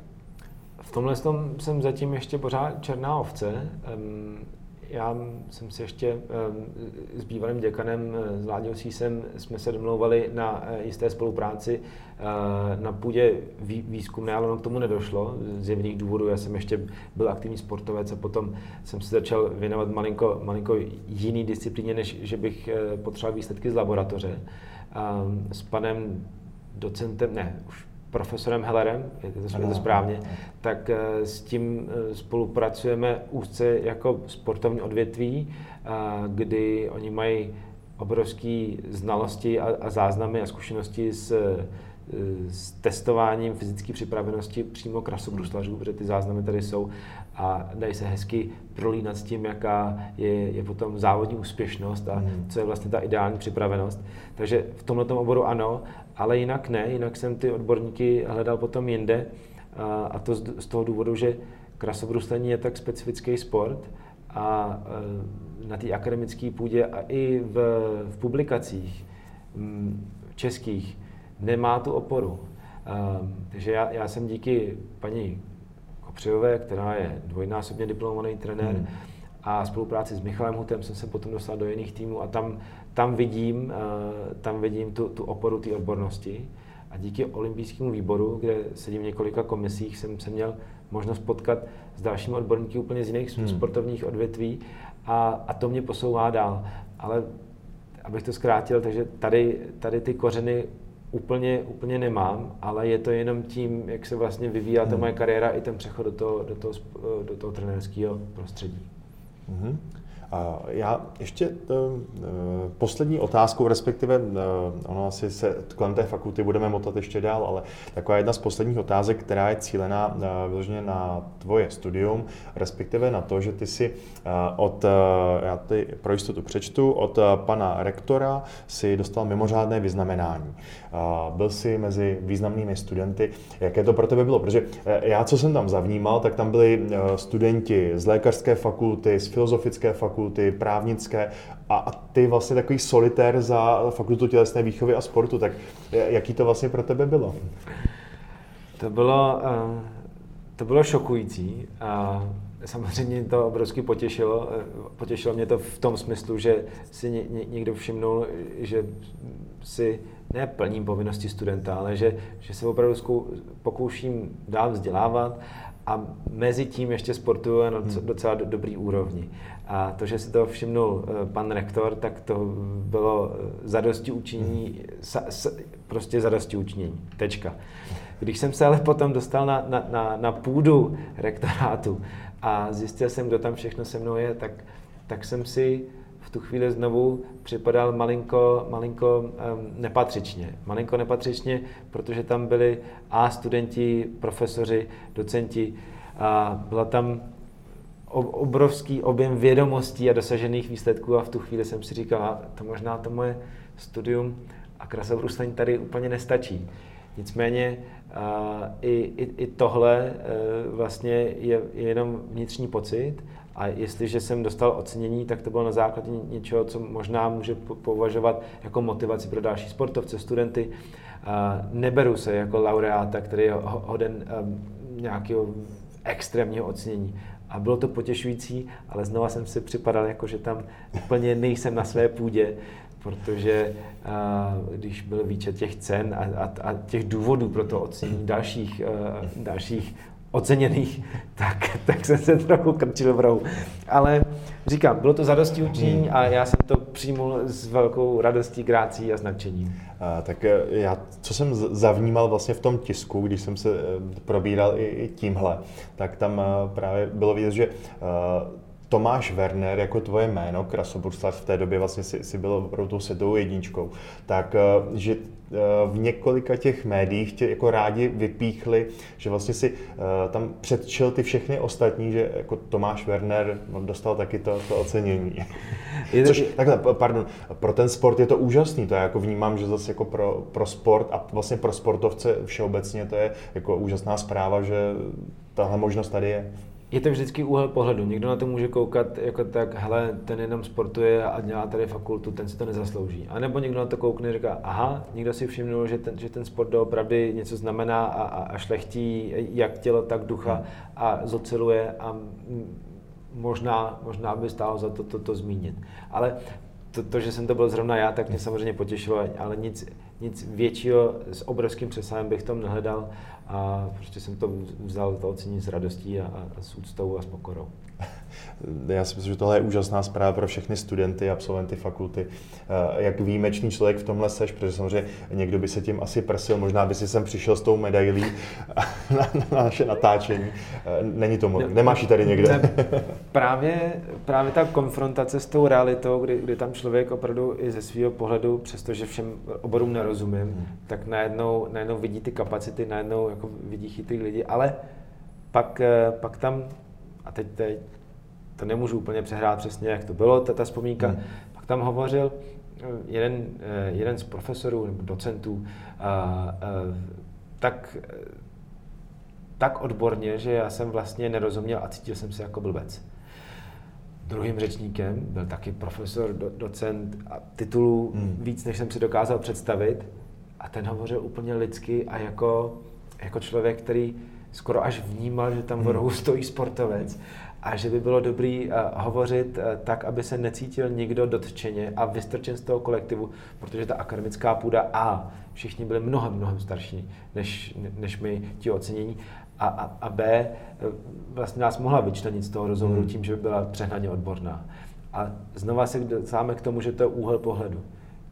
V tomhle tom jsem zatím ještě pořád černá ovce. Já jsem si ještě s bývalým děkanem, s Láďou Sísem, jsme se domlouvali na jisté spolupráci na půdě výzkumné, ale ono k tomu nedošlo z jemných důvodů. Já jsem ještě byl aktivní sportovec a potom jsem se začal věnovat malinko, malinko jiný disciplíně, než že bych potřeboval výsledky z laboratoře. S panem docentem, ne, už profesorem Hellerem, je to, je to správně, tak s tím spolupracujeme úzce jako sportovní odvětví, kdy oni mají obrovské znalosti a, a záznamy a zkušenosti s, s testováním fyzické připravenosti přímo krasobruslařů, protože ty záznamy tady jsou a dají se hezky prolínat s tím, jaká je, je potom závodní úspěšnost a hmm. co je vlastně ta ideální připravenost. Takže v tomto oboru ano, ale jinak ne, jinak jsem ty odborníky hledal potom jinde a, a to z, z toho důvodu, že krasobruslení je tak specifický sport a, a na té akademické půdě a i v, v publikacích m, českých nemá tu oporu. A, takže já, já jsem díky paní Kopřivové, která je dvojnásobně diplomovaný trenér, hmm. a spolupráci s Michalem Hutem jsem se potom dostal do jiných týmů a tam, tam vidím, tam vidím tu, tu oporu té odbornosti. A díky olympijskému výboru, kde sedím v několika komisích, jsem se měl možnost potkat s dalšími odborníky úplně z jiných hmm. sportovních odvětví a, a to mě posouvá dál. Ale abych to zkrátil, takže tady, tady ty kořeny Úplně, úplně nemám, ale je to jenom tím, jak se vlastně vyvíjela ta moje kariéra i ten přechod do toho, do toho, do toho trenérského prostředí. Mm-hmm. A já ještě to, poslední otázku, respektive ono asi se kolem té fakulty budeme motat ještě dál, ale taková jedna z posledních otázek, která je cílená vyloženě na tvoje studium, respektive na to, že ty si od, já tady pro jistotu přečtu, od pana rektora si dostal mimořádné vyznamenání. Byl jsi mezi významnými studenty. Jaké to pro tebe bylo? Protože já, co jsem tam zavnímal, tak tam byli studenti z lékařské fakulty, z filozofické fakulty, ty právnické a ty vlastně takový solitér za Fakultu tělesné výchovy a sportu, tak jaký to vlastně pro tebe bylo? To bylo, to bylo šokující a samozřejmě to obrovsky potěšilo. Potěšilo mě to v tom smyslu, že si někdo všimnul, že si ne plním povinnosti studenta, ale že, že se opravdu pokouším dál vzdělávat a mezi tím ještě sportuju na docela dobrý úrovni. A to, že si to všimnul pan rektor, tak to bylo zadostiučinění, prostě zadostiučinění, tečka. Když jsem se ale potom dostal na, na, na, na půdu rektorátu a zjistil jsem, kdo tam všechno se mnou je, tak, tak jsem si v tu chvíli znovu připadal malinko, malinko um, nepatřičně. Malinko nepatřičně, protože tam byli a studenti, profesoři, docenti a byla tam obrovský objem vědomostí a dosažených výsledků a v tu chvíli jsem si říkal, to možná to moje studium a krasobruslení tady úplně nestačí. Nicméně a, i, i, i tohle e, vlastně je, je jenom vnitřní pocit a jestliže jsem dostal ocenění, tak to bylo na základě něčeho, co možná může považovat jako motivaci pro další sportovce, studenty. A neberu se jako laureáta, který je hoden nějakého extrémního ocenění. A bylo to potěšující, ale znova jsem si připadal, jako že tam úplně nejsem na své půdě, protože a, když byl výčet těch cen a, a, a těch důvodů pro to ocenění dalších, a, dalších oceněných, tak, tak jsem se trochu krčil v rohu. Ale říkám, bylo to zadostiučinění a já jsem to přijmul s velkou radostí, grácií a nadšením. Tak já, co jsem zavnímal vlastně v tom tisku, když jsem se probíral i tímhle, tak tam právě bylo vidět, že Tomáš Verner, jako tvoje jméno, krasobruslař, v té době vlastně si, si byl opravdu tou světovou jedničkou, tak že v několika těch médiích tě jako rádi vypíchli, že vlastně si tam předčil ty všechny ostatní, že jako Tomáš Verner dostal taky to, to ocenění. Je to... Což, takhle, pardon, pro ten sport je to úžasný, to já jako vnímám, že zase jako pro, pro sport a vlastně pro sportovce všeobecně to je jako úžasná zpráva, že tahle možnost tady je. Je to vždycky úhel pohledu. Někdo na to může koukat jako tak, hele, ten jenom sportuje a dělá tady fakultu, ten si to nezaslouží. A nebo někdo na to koukne a říká, aha, někdo si všimnul, že ten, že ten sport doopravdy něco znamená a, a šlechtí jak tělo, tak ducha a zoceluje a možná, možná by stálo za to, to, to zmínit. Ale to, to, že jsem to byl zrovna já, tak mě samozřejmě potěšilo, ale nic, nic většího s obrovským přesahem bych tom nehledal. A prostě jsem to vzal to ocenění s radostí a, a s úctou a s pokorou. Já si myslím, že tohle je úžasná zpráva pro všechny studenty, absolventy fakulty. Jak výjimečný člověk v tomhle seš, protože samozřejmě někdo by se tím asi prsil, možná by si sem přišel s tou medailí na, na naše natáčení. Není to možné, nemáš ji tady někde. Ne, právě, právě ta konfrontace s tou realitou, kdy, kdy tam člověk opravdu i ze svého pohledu, přestože všem oborům nerozumím, hmm. tak najednou, najednou vidí ty kapacity, najednou jako vidí chytrých lidí, ale pak, pak tam, a teď, teď to nemůžu úplně přehrát přesně, jak to bylo, ta, ta vzpomínka, hmm. pak tam hovořil jeden, jeden z profesorů nebo docentů a, a, tak, tak odborně, že já jsem vlastně nerozuměl a cítil jsem se jako blbec. Druhým řečníkem byl taky profesor, do, docent a titulů hmm. víc, než jsem si dokázal představit, a ten hovořil úplně lidsky a jako jako člověk, který skoro až vnímal, že tam v rohu stojí sportovec a že by bylo dobrý uh, hovořit uh, tak, aby se necítil nikdo dotčeně a vystrčen z toho kolektivu, protože ta akademická půda a všichni byli mnohem, mnohem starší než, než my ti ocenění a, a, a B vlastně nás mohla vyčlenit z toho rozhovoru tím, že by byla přehnaně odborná. A znova se dostáváme k tomu, že to je úhel pohledu.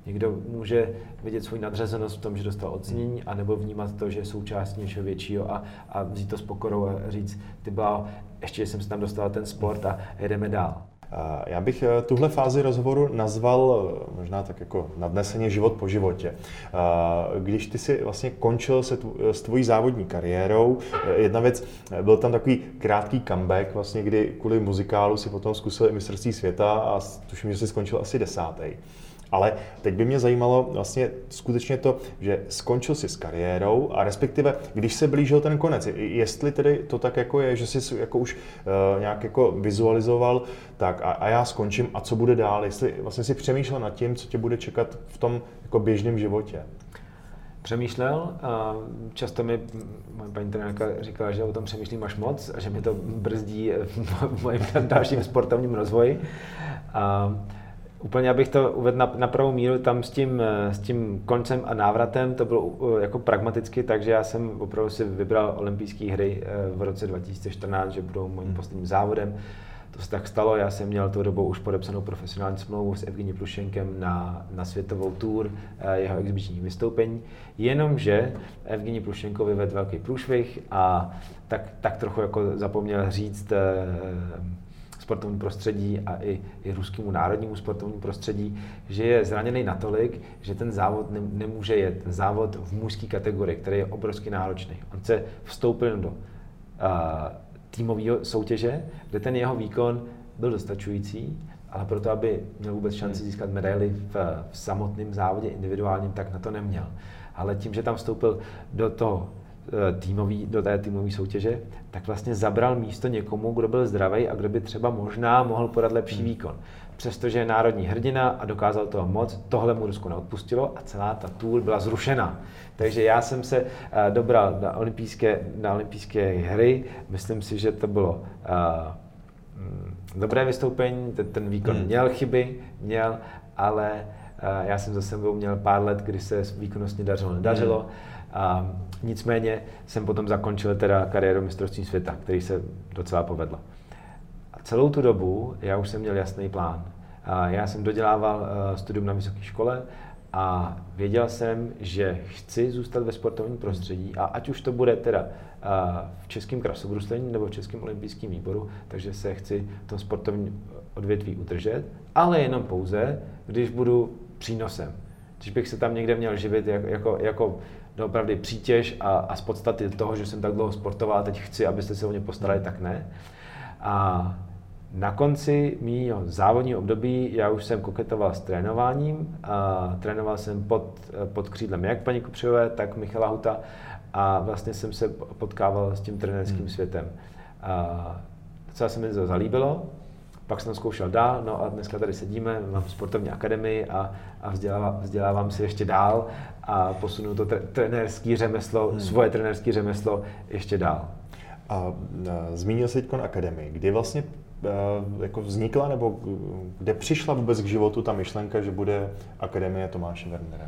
Někdo může vidět svou nadřazenost v tom, že dostal ocenění, anebo vnímat to, že je součástí něčeho většího a, a vzít to s pokorou a říct, ty bláho, ještě jsem se tam dostal ten sport a jedeme dál. Já bych tuhle fázi rozhovoru nazval možná tak jako nadneseně život po životě. Když ty si vlastně končil se tvo, s tvojí závodní kariérou, jedna věc, byl tam takový krátký comeback, vlastně, kdy kvůli muzikálu si potom zkusil i mistrovství světa a tuším, že si skončil asi desátý. Ale teď by mě zajímalo vlastně skutečně to, že skončil jsi s kariérou a respektive, když se blížil ten konec, jestli tedy to tak jako je, že jsi jako už uh, nějak jako vizualizoval, tak a, a já skončím a co bude dál, jestli vlastně si přemýšlel nad tím, co tě bude čekat v tom jako běžném životě. Přemýšlel a často mi moje paní trenérka říkala, že o tom přemýšlím až moc a že mi to brzdí v mojím dalším sportovním rozvoji. A úplně, abych to uvedl na, na pravou míru, tam s tím, s tím koncem a návratem, to bylo jako pragmaticky, takže já jsem opravdu si vybral olympijské hry v roce dva tisíce čtrnáct, že budou mojím posledním závodem. To se tak stalo, já jsem měl tou dobou už podepsanou profesionální smlouvu s Evgeni Pljuščenkem na, na světovou tour jeho exibičních vystoupení, jenomže Evgeni Pljuščenko vyvedl velký průšvih a tak, tak trochu jako zapomněl říct sportovní prostředí a i, i ruskému národnímu sportovnímu prostředí, že je zraněný natolik, že ten závod ne, nemůže jet. Závod v mužské kategorii, který je obrovsky náročný. On se vstoupil do uh, týmového soutěže, kde ten jeho výkon byl dostačující, ale proto, aby měl vůbec šanci získat medaily v, v samotném závodě individuálním, tak na to neměl. Ale tím, že tam vstoupil do toho týmový, do té týmové soutěže, tak vlastně zabral místo někomu, kdo byl zdravý a kdo by třeba možná mohl podat lepší hmm. výkon. Přestože je národní hrdina a dokázal toho moc, tohle mu Rusko neodpustilo a celá ta tour byla zrušena. Takže já jsem se dobral na olympijské, na olympijské hry, myslím si, že to bylo uh, dobré vystoupení, ten, ten výkon hmm. měl chyby, měl, ale uh, já jsem za sebou měl pár let, kdy se výkonnostně dařilo, nedařilo. Hmm. A nicméně jsem potom zakončil teda kariéru mistrovství světa, který se docela povedlo. A celou tu dobu já už jsem měl jasný plán. Já jsem dodělával studium na vysoké škole a věděl jsem, že chci zůstat ve sportovním prostředí, a ať už to bude teda v českém krasobruslení nebo v Českém olympijském výboru, takže se chci v tom sportovním odvětví udržet, ale jenom pouze, když budu přínosem. Když bych se tam někde měl živit jako, jako doopravdy přítěž a, a z podstaty toho, že jsem tak dlouho sportoval a teď chci, abyste se o mě postarali, tak ne. A na konci mýho závodního období já už jsem koketoval s trénováním. A trénoval jsem pod, pod křídlem jak paní Kopřivové, tak Michala Huta a vlastně jsem se potkával s tím trenérským hmm. světem. A co se mi to zalíbilo, pak jsem zkoušel dál, no a dneska tady sedíme, mám sportovní akademii a, a vzdělávám, vzdělávám se ještě dál a posunu to trenérské řemeslo, hmm. svoje trenérské řemeslo ještě dál. A zmínil jsi teďkon akademii, kdy vlastně jako vznikla nebo kde přišla vůbec k životu ta myšlenka, že bude Akademie Tomáše Vernera?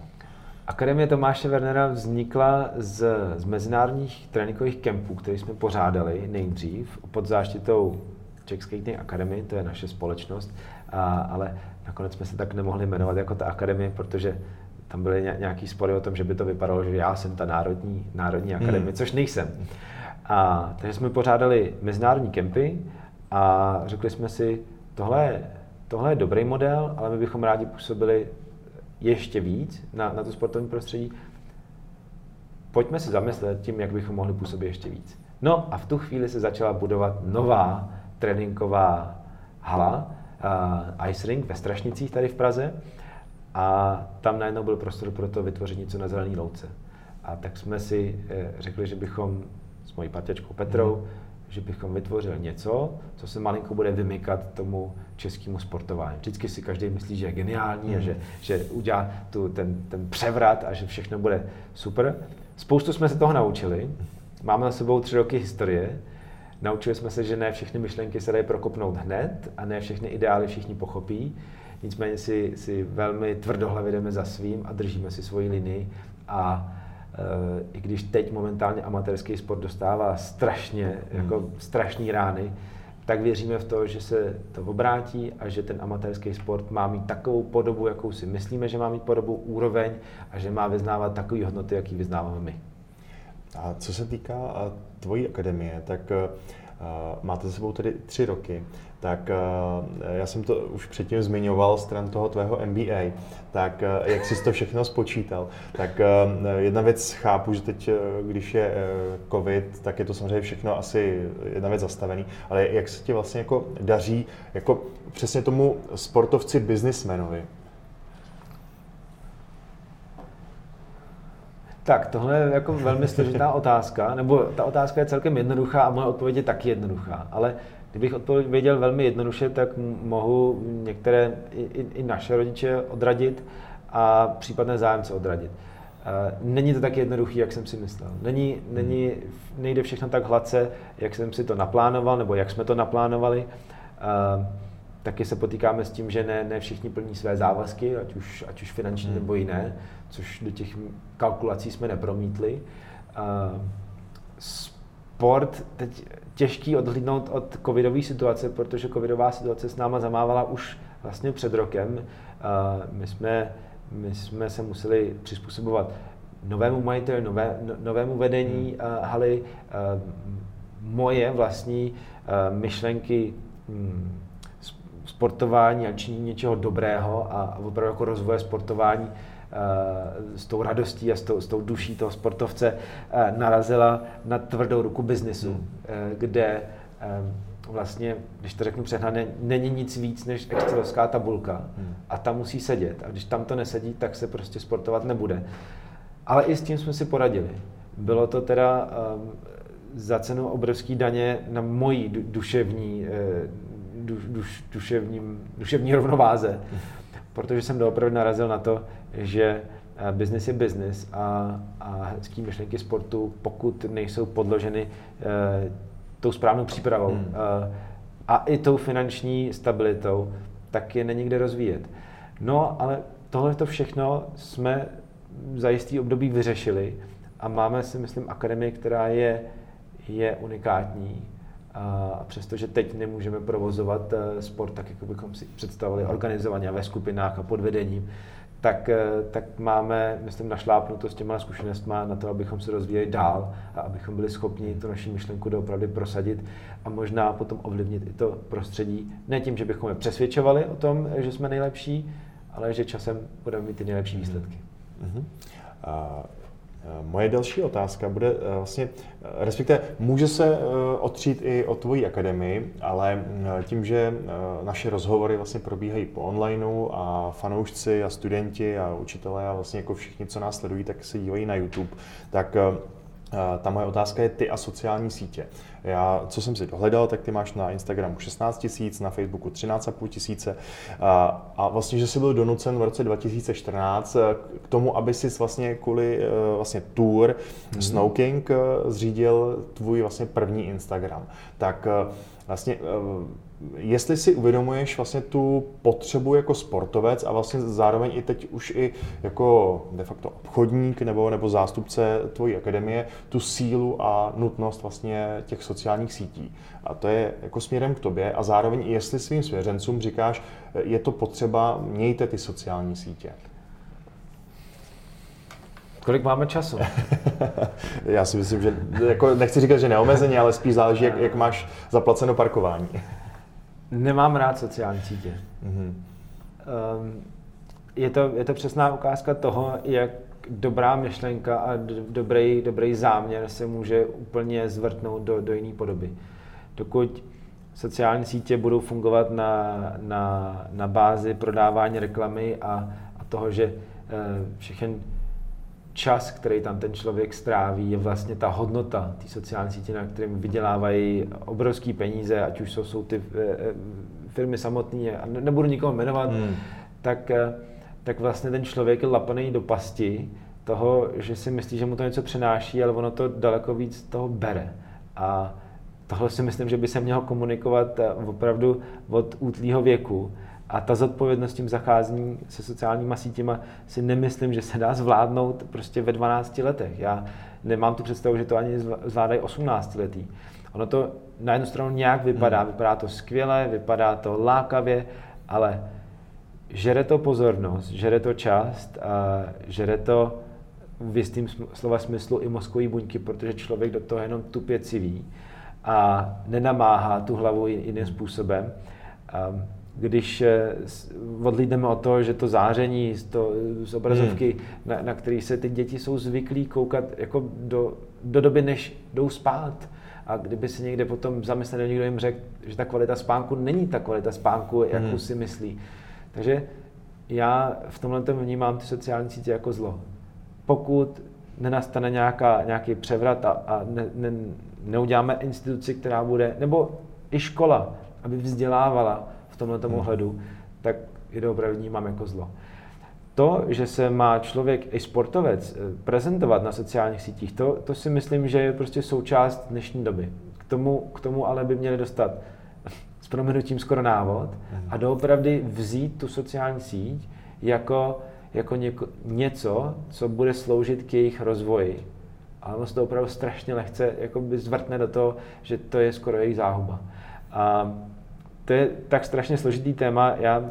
Akademie Tomáše Vernera vznikla z, z mezinárodních tréninkových kempů, které jsme pořádali nejdřív pod záštitou Czech Skating Academy, to je naše společnost, a, ale nakonec jsme se tak nemohli jmenovat jako ta akademie, protože tam byly nějaký spory o tom, že by to vypadalo, že já jsem ta národní, národní akademie, hmm. což nejsem. A, takže jsme pořádali mezinárodní kempy a řekli jsme si, tohle je, tohle je dobrý model, ale my bychom rádi působili ještě víc na, na to sportovní prostředí. Pojďme se zamyslet tím, jak bychom mohli působit ještě víc. No a v tu chvíli se začala budovat nová tréninková hala, uh, ice rink ve Strašnicích tady v Praze, a tam najednou byl prostor pro to vytvořit něco na zelený louce. A tak jsme si eh, řekli, že bychom s mojí partiačkou Petrou, mm. že bychom vytvořili něco, co se malinko bude vymykat tomu českému sportování. Vždycky si každý myslí, že je geniální mm. a že, že udělá tu, ten, ten převrat a že všechno bude super. Spoustu jsme se toho naučili, máme za sebou tři roky historie. Naučili jsme se, že ne všechny myšlenky se dají prokopnout hned a ne všechny ideály všichni pochopí. Nicméně si, si velmi tvrdohlavě jdeme za svým a držíme si svoji linii. A e, i když teď momentálně amatérský sport dostává strašně, jako strašný rány, tak věříme v to, že se to obrátí a že ten amatérský sport má mít takovou podobu, jakou si myslíme, že má mít podobu, úroveň a že má vyznávat takové hodnoty, jaký vyznáváme my. A co se týká tvojí akademie, tak uh, máte za sebou tedy tři roky, tak uh, já jsem to už předtím zmiňoval stran toho tvého M B A, tak uh, jak jsi to všechno spočítal, tak uh, jedna věc chápu, že teď, když je uh, covid, tak je to samozřejmě všechno asi jedna věc zastavený, ale jak se ti vlastně jako daří jako přesně tomu sportovci biznismenovi? Tak, tohle je jako velmi složitá otázka, nebo ta otázka je celkem jednoduchá a moje odpověď je taky jednoduchá, ale kdybych odpověděl velmi jednoduše, tak mohu některé i, i naše rodiče odradit a případné zájemce odradit. Není to tak jednoduchý, jak jsem si myslel. Není, není, nejde všechno tak hladce, jak jsem si to naplánoval, nebo jak jsme to naplánovali. Taky se potýkáme s tím, že ne, ne všichni plní své závazky, ať už, ať už finanční hmm. nebo jiné, což do těch kalkulací jsme nepromítli. Uh, sport teď těžký odhlídnout od covidové situace, protože covidová situace s náma zamávala už vlastně před rokem. Uh, my, jsme, my jsme se museli přizpůsobovat novému majiteli, nové, no, novému vedení hmm. uh, haly. Uh, moje vlastní uh, myšlenky hmm, sportování a činí něčeho dobrého a opravdu jako rozvoje sportování uh, s tou radostí a s tou, s tou duší toho sportovce uh, narazila na tvrdou ruku biznesu, hmm. uh, kde uh, vlastně, když to řeknu přehnaně, není nic víc než excelovská tabulka hmm. a ta musí sedět, a když tam to nesedí, tak se prostě sportovat nebude. Ale i s tím jsme si poradili. Bylo to teda um, za cenu obrovský daně na mojí du- duševní uh, Duš, duševním, duševní rovnováze, protože jsem doopravdy narazil na to, že biznis je biznis a, a hezký myšlenky sportu, pokud nejsou podloženy eh, tou správnou přípravou hmm. eh, a i tou finanční stabilitou, tak je není kde rozvíjet. No, ale tohle to všechno jsme za jistý období vyřešili a máme si, myslím, akademii, která je, je unikátní A přestože teď nemůžeme provozovat sport tak, jak bychom si představili organizovaně a ve skupinách a pod vedením, tak, tak máme, myslím, našlápnuto s těma zkušenostma na to, abychom se rozvíjeli dál a abychom byli schopni tu naši myšlenku doopravdy prosadit a možná potom ovlivnit i to prostředí. Ne tím, že bychom je přesvědčovali o tom, že jsme nejlepší, ale že časem budeme mít ty nejlepší výsledky. Mm-hmm. A moje další otázka bude vlastně, respektive může se otřít i o tvojí akademii, ale tím, že naše rozhovory vlastně probíhají po onlineu a fanoušci a studenti a učitelé a vlastně jako všichni, co nás sledují, tak se dívají na YouTube, tak ta moje otázka je ty a sociální sítě. Já, co jsem si dohledal, tak ty máš na Instagramu šestnáct tisíc, na Facebooku třináct a půl tisíce a, a vlastně, že jsi byl donucen v roce dva tisíce čtrnáct k tomu, aby jsi vlastně kvůli vlastně tour mm-hmm. Snowking zřídil tvůj vlastně první Instagram. Tak vlastně, jestli si uvědomuješ vlastně tu potřebu jako sportovec a vlastně zároveň i teď už i jako de facto obchodník nebo, nebo zástupce tvojí akademie, tu sílu a nutnost vlastně těch sociálních sítí. A to je jako směrem k tobě a zároveň i jestli svým svěřencům říkáš, je to potřeba, mějte ty sociální sítě. Kolik máme času? Já si myslím, že jako nechci říkat, že neomezeně, ale spíš záleží, jak, jak máš zaplaceno parkování. Nemám rád sociální sítě. Mm-hmm. Um, je to, je to přesná ukázka toho, jak dobrá myšlenka a d- dobrý, dobrý záměr se může úplně zvrtnout do, do jiné podoby. Dokud sociální sítě budou fungovat na, na, na bázi prodávání reklamy a, a toho, že uh, všechen čas, který tam ten člověk stráví, je vlastně ta hodnota té sociální sítě, na kterém vydělávají obrovský peníze, ať už jsou, jsou ty firmy samotné, nebudu nikoho jmenovat, hmm. tak, tak vlastně ten člověk je lapaný do pasti toho, že si myslí, že mu to něco přináší, ale ono to daleko víc toho bere. A tohle si myslím, že by se mělo komunikovat opravdu od útlýho věku. A ta zodpovědnost tím zacházení se sociálníma sítěma si nemyslím, že se dá zvládnout prostě ve dvanácti letech. Já nemám tu představu, že to ani zvládají osmnáctiletí. Ono to na jednu stranu nějak vypadá. Hmm. Vypadá to skvěle, vypadá to lákavě, ale žere to pozornost, žere to část, a žere to v jistým slova smyslu i mozkové buňky, protože člověk do toho jenom tupě civí a nenamáhá tu hlavu jiným způsobem. Když odlídeme od toho, že to záření to, z obrazovky, hmm. na, na který se ty děti jsou zvyklí koukat jako do, do doby, než jdou spát. A kdyby se někde potom zamyslel, někdo jim řekl, že ta kvalita spánku není ta kvalita spánku, jakou hmm. si myslí. Takže já v tomhletom vnímám ty sociální sítě jako zlo. Pokud nenastane nějaká, nějaký převrat a, a ne, ne, neuděláme instituci, která bude, nebo i škola, aby vzdělávala v tomto ohledu, tak je to opravdu vnímám jako zlo. To, že se má člověk i sportovec prezentovat na sociálních sítích, to, to si myslím, že je prostě součást dnešní doby. K tomu, k tomu ale by měli dostat s prominutím skoro návod a doopravdy vzít tu sociální síť jako, jako něko, něco, co bude sloužit k jejich rozvoji. Ale ono se to opravdu strašně lehce jakoby zvrtne do toho, že to je skoro jejich záhuba. A to je tak strašně složitý téma, já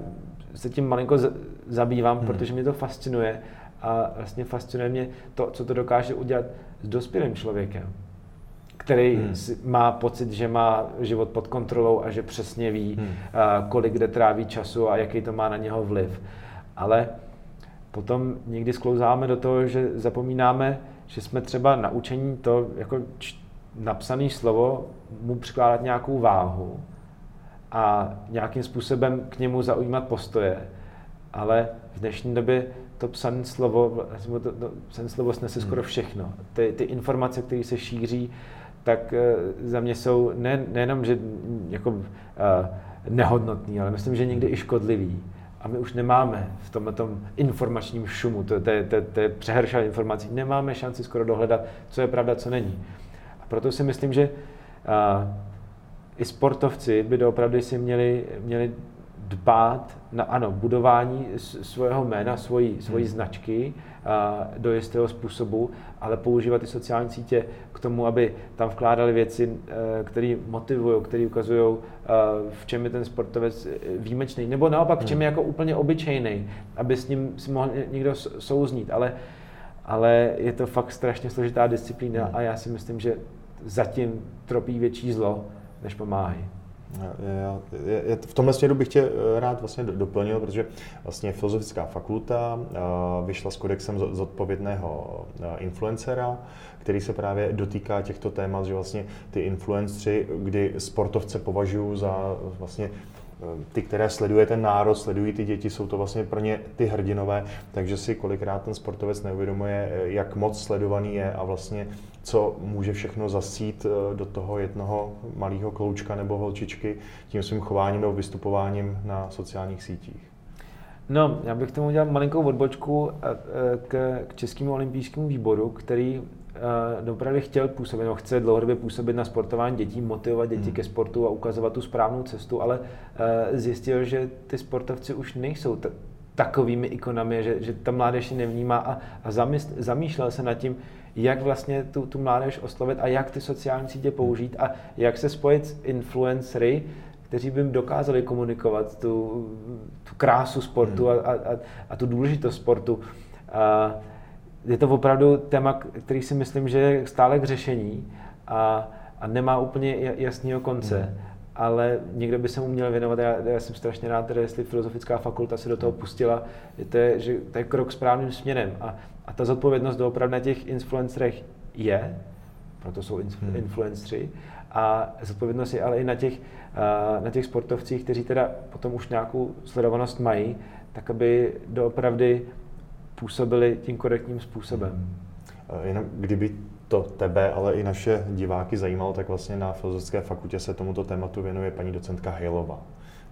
se tím malinko z- zabývám, hmm. protože mě to fascinuje a vlastně fascinuje mě to, co to dokáže udělat s dospělým člověkem, který hmm. má pocit, že má život pod kontrolou a že přesně ví, hmm. kolik kde tráví času a jaký to má na něho vliv. Ale potom někdy sklouzáme do toho, že zapomínáme, že jsme třeba naučení to jako č- napsané slovo mu přikládat nějakou váhu a nějakým způsobem k němu zaujímat postoje. Ale v dnešní době to psané slovo, to, to psané slovo snese skoro všechno. Ty, ty informace, které se šíří, tak za mě jsou ne, nejenom, že jako, uh, nehodnotný, ale myslím, že někdy i škodlivý. A my už nemáme v tomhletom informačním šumu, to, to, to, to je přehršel informací, nemáme šanci skoro dohledat, co je pravda, co není. A proto si myslím, že uh, i sportovci by doopravdy si měli, měli dbát na ano, budování svého jména, svojí, svojí značky do jistého způsobu, ale používat i sociální sítě k tomu, aby tam vkládali věci, které motivují, které ukazují, v čem je ten sportovec výjimečný, nebo naopak v čem je jako úplně obyčejný, aby s ním si mohl někdo souznít, ale, ale je to fakt strašně složitá disciplína a já si myslím, že zatím tropí větší zlo, než pomáhají. V tomhle směru bych tě rád vlastně doplnil, protože vlastně Filozofická fakulta vyšla s kodexem zodpovědného influencera, který se právě dotýká těchto témat, že vlastně ty influenceri, kdy sportovce považují za vlastně ty, které sleduje ten národ, sledují ty děti, jsou to vlastně pro ně ty hrdinové, takže si kolikrát ten sportovec neuvědomuje, jak moc sledovaný je a vlastně co může všechno zasít do toho jednoho malého kloučka nebo holčičky tím svým chováním nebo vystupováním na sociálních sítích. No, já bych tomu udělal malinkou odbočku k, k Českému olympijskému výboru, který dopravě chtěl působit, no, chce dlouhodobě působit na sportování dětí, motivovat děti hmm. ke sportu a ukazovat tu správnou cestu, ale zjistil, že ty sportovci už nejsou t- takovými ikonami, že, že ta mládež ji nevnímá a, a zamysl, zamýšlel se nad tím, jak vlastně tu, tu mládež oslovit a jak ty sociální sítě použít a jak se spojit s influencery, kteří by jim dokázali komunikovat tu, tu krásu sportu hmm. a, a, a tu důležitost sportu. A je to opravdu téma, který si myslím, že je stále k řešení a, a nemá úplně jasného konce. Hmm. Ale někdo by se mu měl věnovat. Já, já jsem strašně rád, teda, jestli Filozofická fakulta se do toho pustila. Je to, že to je krok správným směrem. A, a ta zodpovědnost doopravdy na těch influencerech je, proto jsou hmm. influenceri, a zodpovědnost je ale i na těch, na těch sportovcích, kteří teda potom už nějakou sledovanost mají, tak aby doopravdy působili tím korektním způsobem. Jenom kdyby to tebe, ale i naše diváky zajímalo, tak vlastně na Filozofické fakultě se tomuto tématu věnuje paní docentka Hejlová,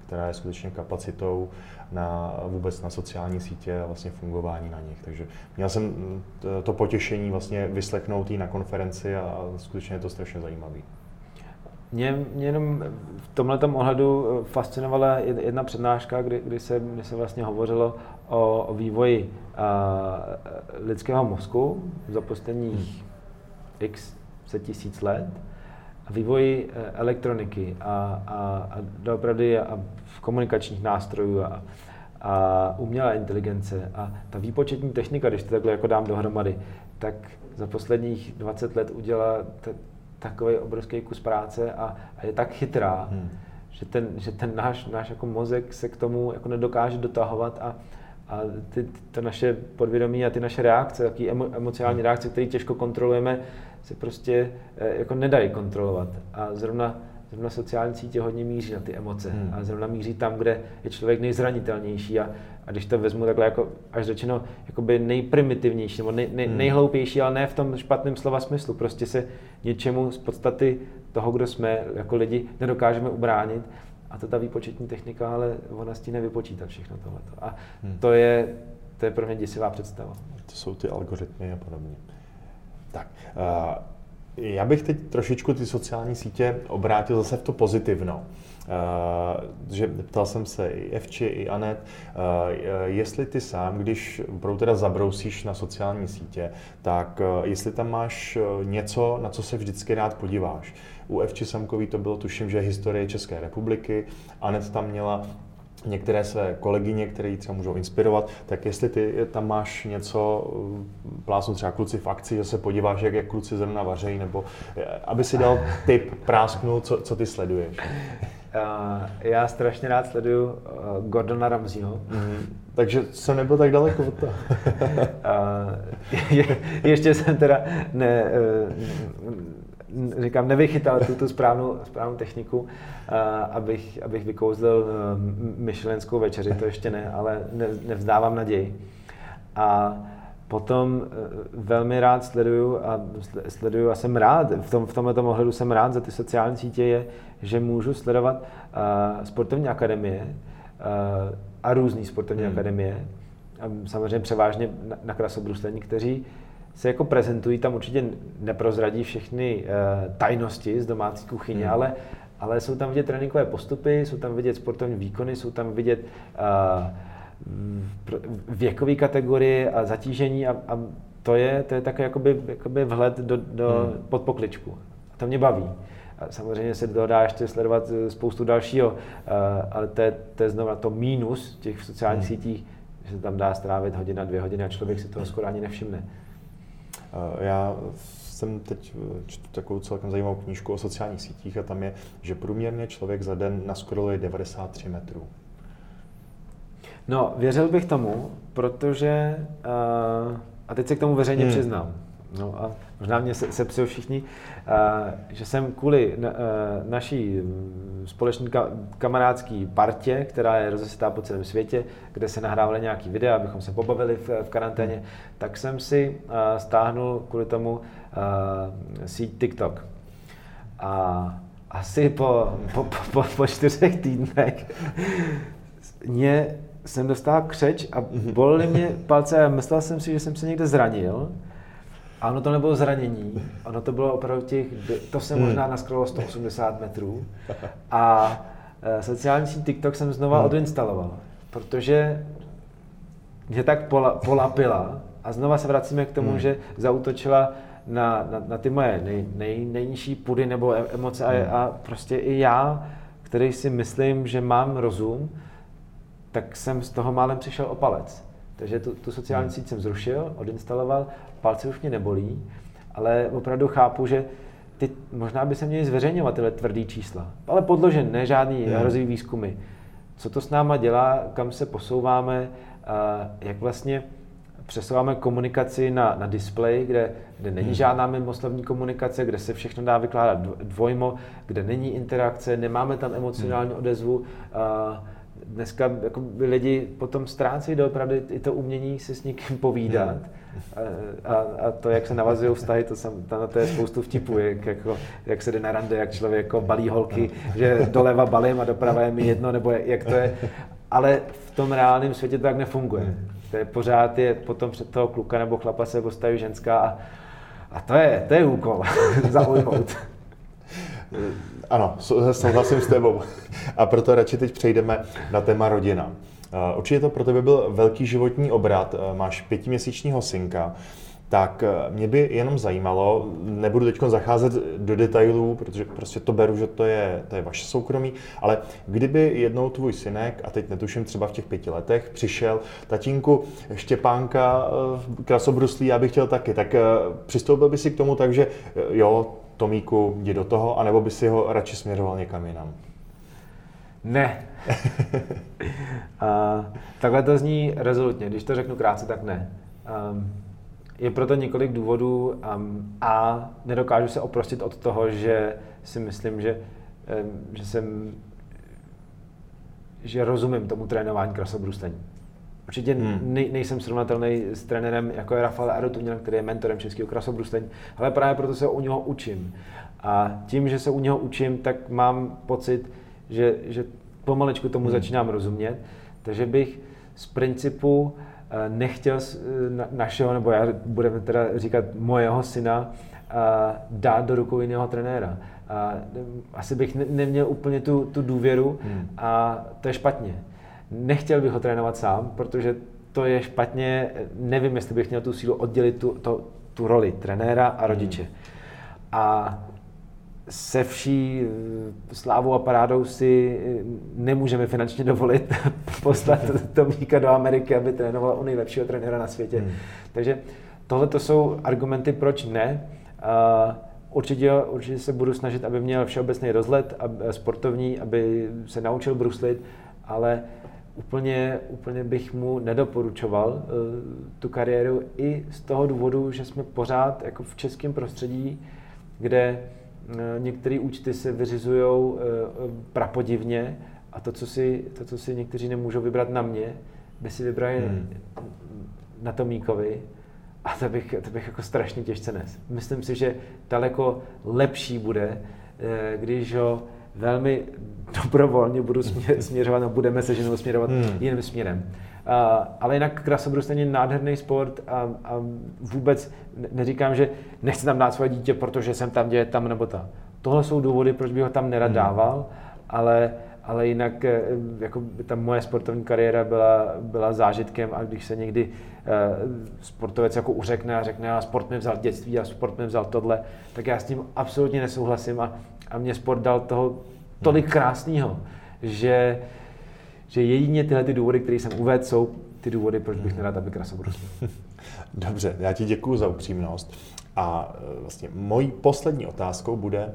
která je skutečně kapacitou na vůbec na sociální sítě a vlastně fungování na nich. Takže měl jsem to potěšení vlastně vyslechnout jí na konferenci a skutečně je to strašně zajímavé. Mě, mě jenom v tomhletom ohledu fascinovala jedna přednáška, kdy, kdy, se, kdy se vlastně hovořilo o, o vývoji a, lidského mozku za posledních x set tisíc let, vývoji elektroniky a, a, a doopravdy a komunikačních nástrojů a, a umělé inteligence a ta výpočetní technika, když to takhle jako dám dohromady, tak za posledních dvacet let udělala t- takový obrovský kus práce a, a je tak chytrá, hmm. že ten, že ten náš, náš jako mozek se k tomu jako nedokáže dotahovat a, a ty, to naše podvědomí a ty naše reakce, takové emo, emocionální reakce, které těžko kontrolujeme, se prostě jako nedají kontrolovat. A zrovna, zrovna sociální sítě hodně míří na ty emoce hmm. a zrovna míří tam, kde je člověk nejzranitelnější a, a když to vezmu takhle jako, až řečeno, jakoby nejprimitivnější nebo nej, nej, hmm. nejhloupější, ale ne v tom špatném slova smyslu, prostě se něčemu z podstaty toho, kdo jsme jako lidi, nedokážeme ubránit a to ta výpočetní technika, ale ona s tím nevypočítá všechno tohleto a hmm. to je, to je pro mě děsivá představa. To jsou ty algoritmy a podobně. Tak, já bych teď trošičku ty sociální sítě obrátil zase v to pozitivno. Že ptal jsem se i Evči, i Anet, jestli ty sám, když opravdu teda zabrousíš na sociální sítě, tak jestli tam máš něco, na co se vždycky rád podíváš. U Evči Samkový to bylo, tuším, že historie České republiky, Anet tam měla některé své kolegyně, které třeba můžou inspirovat, tak jestli ty tam máš něco, plásnu třeba kluci v akci, že se podíváš, jak, jak kluci zrovna vařejí, nebo aby si dal tip, prásknul, co, co ty sleduješ. Já strašně rád sleduju Gordona Ramsayho. Mm, takže jsem nebyl tak daleko od toho. je, ještě jsem teda ne, říkám, nevychytal tu správnou, správnou techniku, abych, abych vykouzlil myšlenskou večeři, to ještě ne, ale ne, nevzdávám naději. A potom velmi rád sleduju a sleduju a jsem rád, v, tom, v tomto ohledu jsem rád za ty sociální sítě je, že můžu sledovat sportovní akademie a různý sportovní hmm. akademie, a samozřejmě převážně na, na krasobruslení, kteří se jako prezentují, tam určitě neprozradí všechny uh, tajnosti z domácí kuchyně, hmm. ale, ale jsou tam vidět tréninkové postupy, jsou tam vidět sportovní výkony, jsou tam vidět věkové kategorie a zatížení a, a to je, to je takový jakoby, jakoby vhled do, do hmm. pod pokličku. To mě baví. A samozřejmě se to dá ještě sledovat spoustu dalšího, ale to je, to je znovu to mínus těch sociálních hmm. sítích, že se tam dá strávit hodina, dvě hodiny a člověk si toho skoro ani nevšimne. Já jsem teď čtu takovou celkem zajímavou knížku o sociálních sítích a tam je, že průměrně člověk za den naskroluje devadesát tři metrů. No, věřil bych tomu, protože, uh, a teď se k tomu veřejně hmm. přiznám, no a možná mě se, se psou všichni, uh, že jsem kvůli na, uh, naší společné ka, kamarádské partě, která je rozesetá po celém světě, kde se nahrávaly nějaký videa, abychom se pobavili v, v karanténě, tak jsem si uh, stáhnul kvůli tomu uh, síť TikTok. A asi po, po, po, po čtyřech týdnech mě jsem dostal křeč a bolely mě palce a myslel jsem si, že jsem se někde zranil. A ono to nebylo zranění, ono to bylo opravdu těch, to se možná naskrolo sto osmdesát metrů. A sociální síť TikTok jsem znova odinstaloval, protože mě tak pola, polapila a znova se vracíme k tomu, že zaútočila na, na, na ty moje nej, nej, nejnižší pudy nebo emoce a, a prostě i já, který si myslím, že mám rozum, tak jsem z toho málem přišel o palec. Takže tu, tu sociální síť jsem zrušil, odinstaloval, palce už mě nebolí, ale opravdu chápu, že ty, možná by se měly zveřejňovat tyhle tvrdý čísla, ale podložen, ne žádný hmm. hrozivý výzkumy. Co to s náma dělá, kam se posouváme, jak vlastně přesouváme komunikaci na, na displej, kde, kde není žádná mimoslovní komunikace, kde se všechno dá vykládat dvojmo, kde není interakce, nemáme tam emocionální hmm. odezvu. Dneska jako lidi potom ztrácejí doopravdy i to umění si s někým povídat. A, a to, jak se navazují vztahy, to, sam, tam, to je spoustu vtipů, jak, jako, jak se jde na rande, jak člověk jako balí holky, že doleva balím a doprava je mi jedno, nebo jak to je. Ale v tom reálném světě to tak nefunguje. To je, pořád je potom před toho kluka nebo chlapa se postaví ženská a, a to, je, to je úkol zaujmout. Ano, souhlasím s tebou. A proto radši teď přejdeme na téma rodina. Určitě to pro tebe byl velký životní obrat, máš pětiměsíčního synka, tak mě by jenom zajímalo, nebudu teď zacházet do detailů, protože prostě to beru, že to je, to je vaše soukromí, ale kdyby jednou tvůj synek, a teď netuším třeba v těch pěti letech, přišel, tatínku, Štěpánka, krasobruslí, já bych chtěl taky, tak přistoupil by si k tomu tak, že jo, Tomíku, jdi do toho, anebo by si ho radši směroval někam jinam? Ne. A, takhle to zní rezolutně. Když to řeknu krátce, tak ne. Um, je proto několik důvodů um, a nedokážu se oprostit od toho, že si myslím, že, um, že jsem, že rozumím tomu trénování krasobruslení. Určitě nej, nejsem srovnatelný s trenérem, jako je Rafael Arutunian, který je mentorem českého krasobruslení, ale právě proto se u něho učím. A tím, že se u něho učím, tak mám pocit, že, že pomalečku tomu hmm. začínám rozumět, takže bych z principu nechtěl na, našeho, nebo já budeme teda říkat mojeho syna, dát do rukou jiného trenéra. A asi bych ne, neměl úplně tu, tu důvěru hmm. a to je špatně. Nechtěl bych ho trénovat sám, protože to je špatně, nevím, jestli bych měl tu sílu oddělit tu, to, tu roli trenéra a rodiče. Hmm. A se vší slávou a parádou si nemůžeme finančně dovolit poslat Tomíka do Ameriky, aby trénoval u nejlepšího trenéra na světě. Hmm. Takže tohle to jsou argumenty, proč ne. Určitě, určitě se budu snažit, aby měl všeobecný rozhled sportovní, aby se naučil bruslit, ale Úplně, úplně bych mu nedoporučoval uh, tu kariéru i z toho důvodu, že jsme pořád jako v českém prostředí, kde uh, některé účty se vyřizujou uh, prapodivně a to co, si, to, co si někteří nemůžou vybrat na mě, by si vybrali hmm. na Tomíkovi a to bych, to bych jako strašně těžce nes. Myslím si, že daleko lepší bude, uh, když ho velmi dobrovolně budu směřovat, no budeme se ženou směrovat hmm. jiným směrem. Uh, ale jinak krasobruslení je nádherný sport a, a vůbec neříkám, že nechci tam dát svoje dítě, protože jsem tam děje tam nebo tam. Tohle jsou důvody, proč bych ho tam nerad dával, ale, ale jinak jako ta moje sportovní kariéra byla, byla zážitkem, a když se někdy sportovec jako uřekne a řekne, a sport mi vzal dětství a sport mi vzal tohle, tak já s tím absolutně nesouhlasím a, a mě sport dal toho tolik krásného, že, že jedině tyhle ty důvody, které jsem uvedl, jsou ty důvody, proč bych nerad, aby krasobruslil. Dobře, já ti děkuju za upřímnost. A vlastně mojí poslední otázkou bude,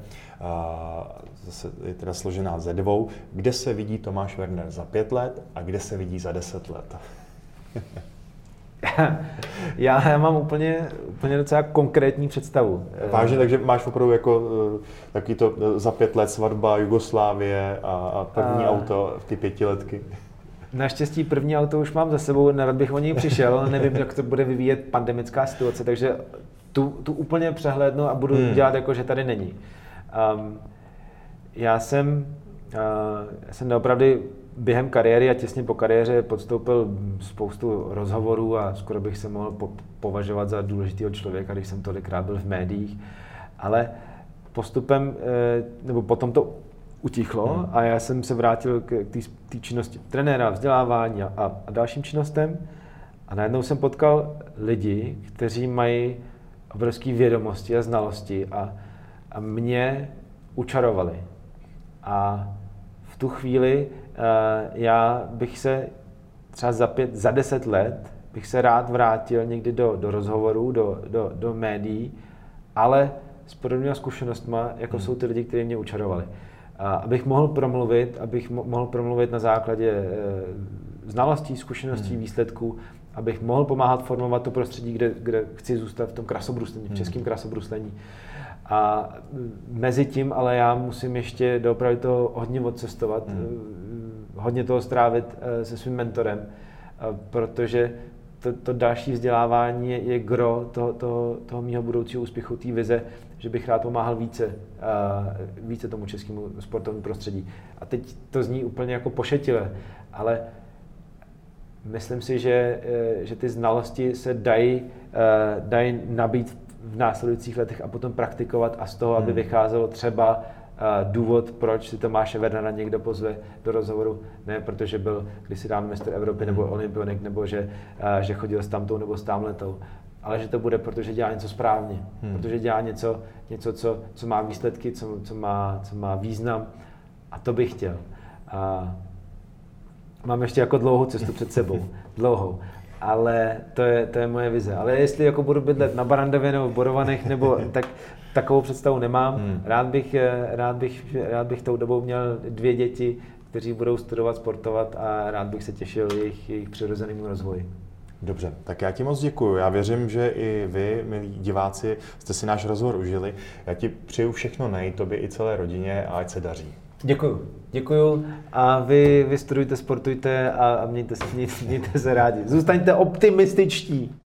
zase je teda složená ze dvou, kde se vidí Tomáš Verner za pět let a kde se vidí za deset let? Já, já mám úplně, úplně docela konkrétní představu. Vážně, takže máš opravdu jako takový to za pět let svatba Jugoslávie a, a první a... auto v ty pětiletky. Naštěstí první auto už mám za sebou, nerad bych o něj přišel, nevím, jak to bude vyvíjet pandemická situace, takže tu, tu úplně přehlédnu a budu hmm. dělat jako, že tady není. Um, já jsem, uh, jsem naopravdy během kariéry a těsně po kariéře podstoupil spoustu rozhovorů a skoro bych se mohl po- považovat za důležitýho člověka, když jsem tolikrát byl v médiích, ale postupem, uh, nebo potom to utichlo hmm. a já jsem se vrátil k té činnosti trenéra, vzdělávání a, a dalším činnostem a najednou jsem potkal lidi, kteří mají obrovské vědomosti a znalosti a, a mě učarovali. A v tu chvíli uh, já bych se třeba za pět, za deset let bych se rád vrátil někdy do, do rozhovorů, do, do, do médií, ale s podobnými zkušenostma, jako hmm. jsou ty lidi, kteří mě učarovali. A abych mohl promluvit, abych mo- mohl promluvit na základě e, znalostí, zkušeností, hmm. výsledků, abych mohl pomáhat formovat to prostředí, kde, kde chci zůstat v tom krasobruslení, hmm. v českém krasobruslení. A mezi tím, ale já musím ještě doopravdy toho hodně odcestovat, hmm. hodně toho strávit e, se svým mentorem, e, protože to, to další vzdělávání je, je gro toho, toho, toho mýho budoucího úspěchu, té vize, že bych rád pomáhal více, uh, více tomu českému sportovnímu prostředí. A teď to zní úplně jako pošetile, ale myslím si, že, že ty znalosti se dají, uh, dají nabít v následujících letech a potom praktikovat a z toho, hmm. aby vycházelo třeba uh, důvod, proč si Tomáše Vernera někdo pozve do rozhovoru, ne protože byl kdysi dávno mistr Evropy nebo olympionik, nebo že, uh, že chodil s tamtou nebo s tamhletou. Ale že to bude, protože dělá něco správně, hmm. protože dělá něco, něco co, co má výsledky, co, co, má, co má význam a to bych chtěl. A mám ještě jako dlouhou cestu před sebou, dlouhou, ale to je, to je moje vize. Ale jestli jako budu bydlet na Barandově nebo v Borovanech, nebo tak, takovou představu nemám. Hmm. Rád bych, rád bych, rád bych tou dobou měl dvě děti, kteří budou studovat, sportovat a rád bych se těšil jejich, jejich přirozenému rozvoji. Dobře, tak já ti moc děkuju. Já věřím, že i vy, milí diváci, jste si náš rozhovor užili. Já ti přeju všechno nej, tobě i celé rodině a ať se daří. Děkuju, děkuju a vy, vy studujte, sportujte a, a mějte, mějte, mějte se rádi. Zůstaňte optimističtí.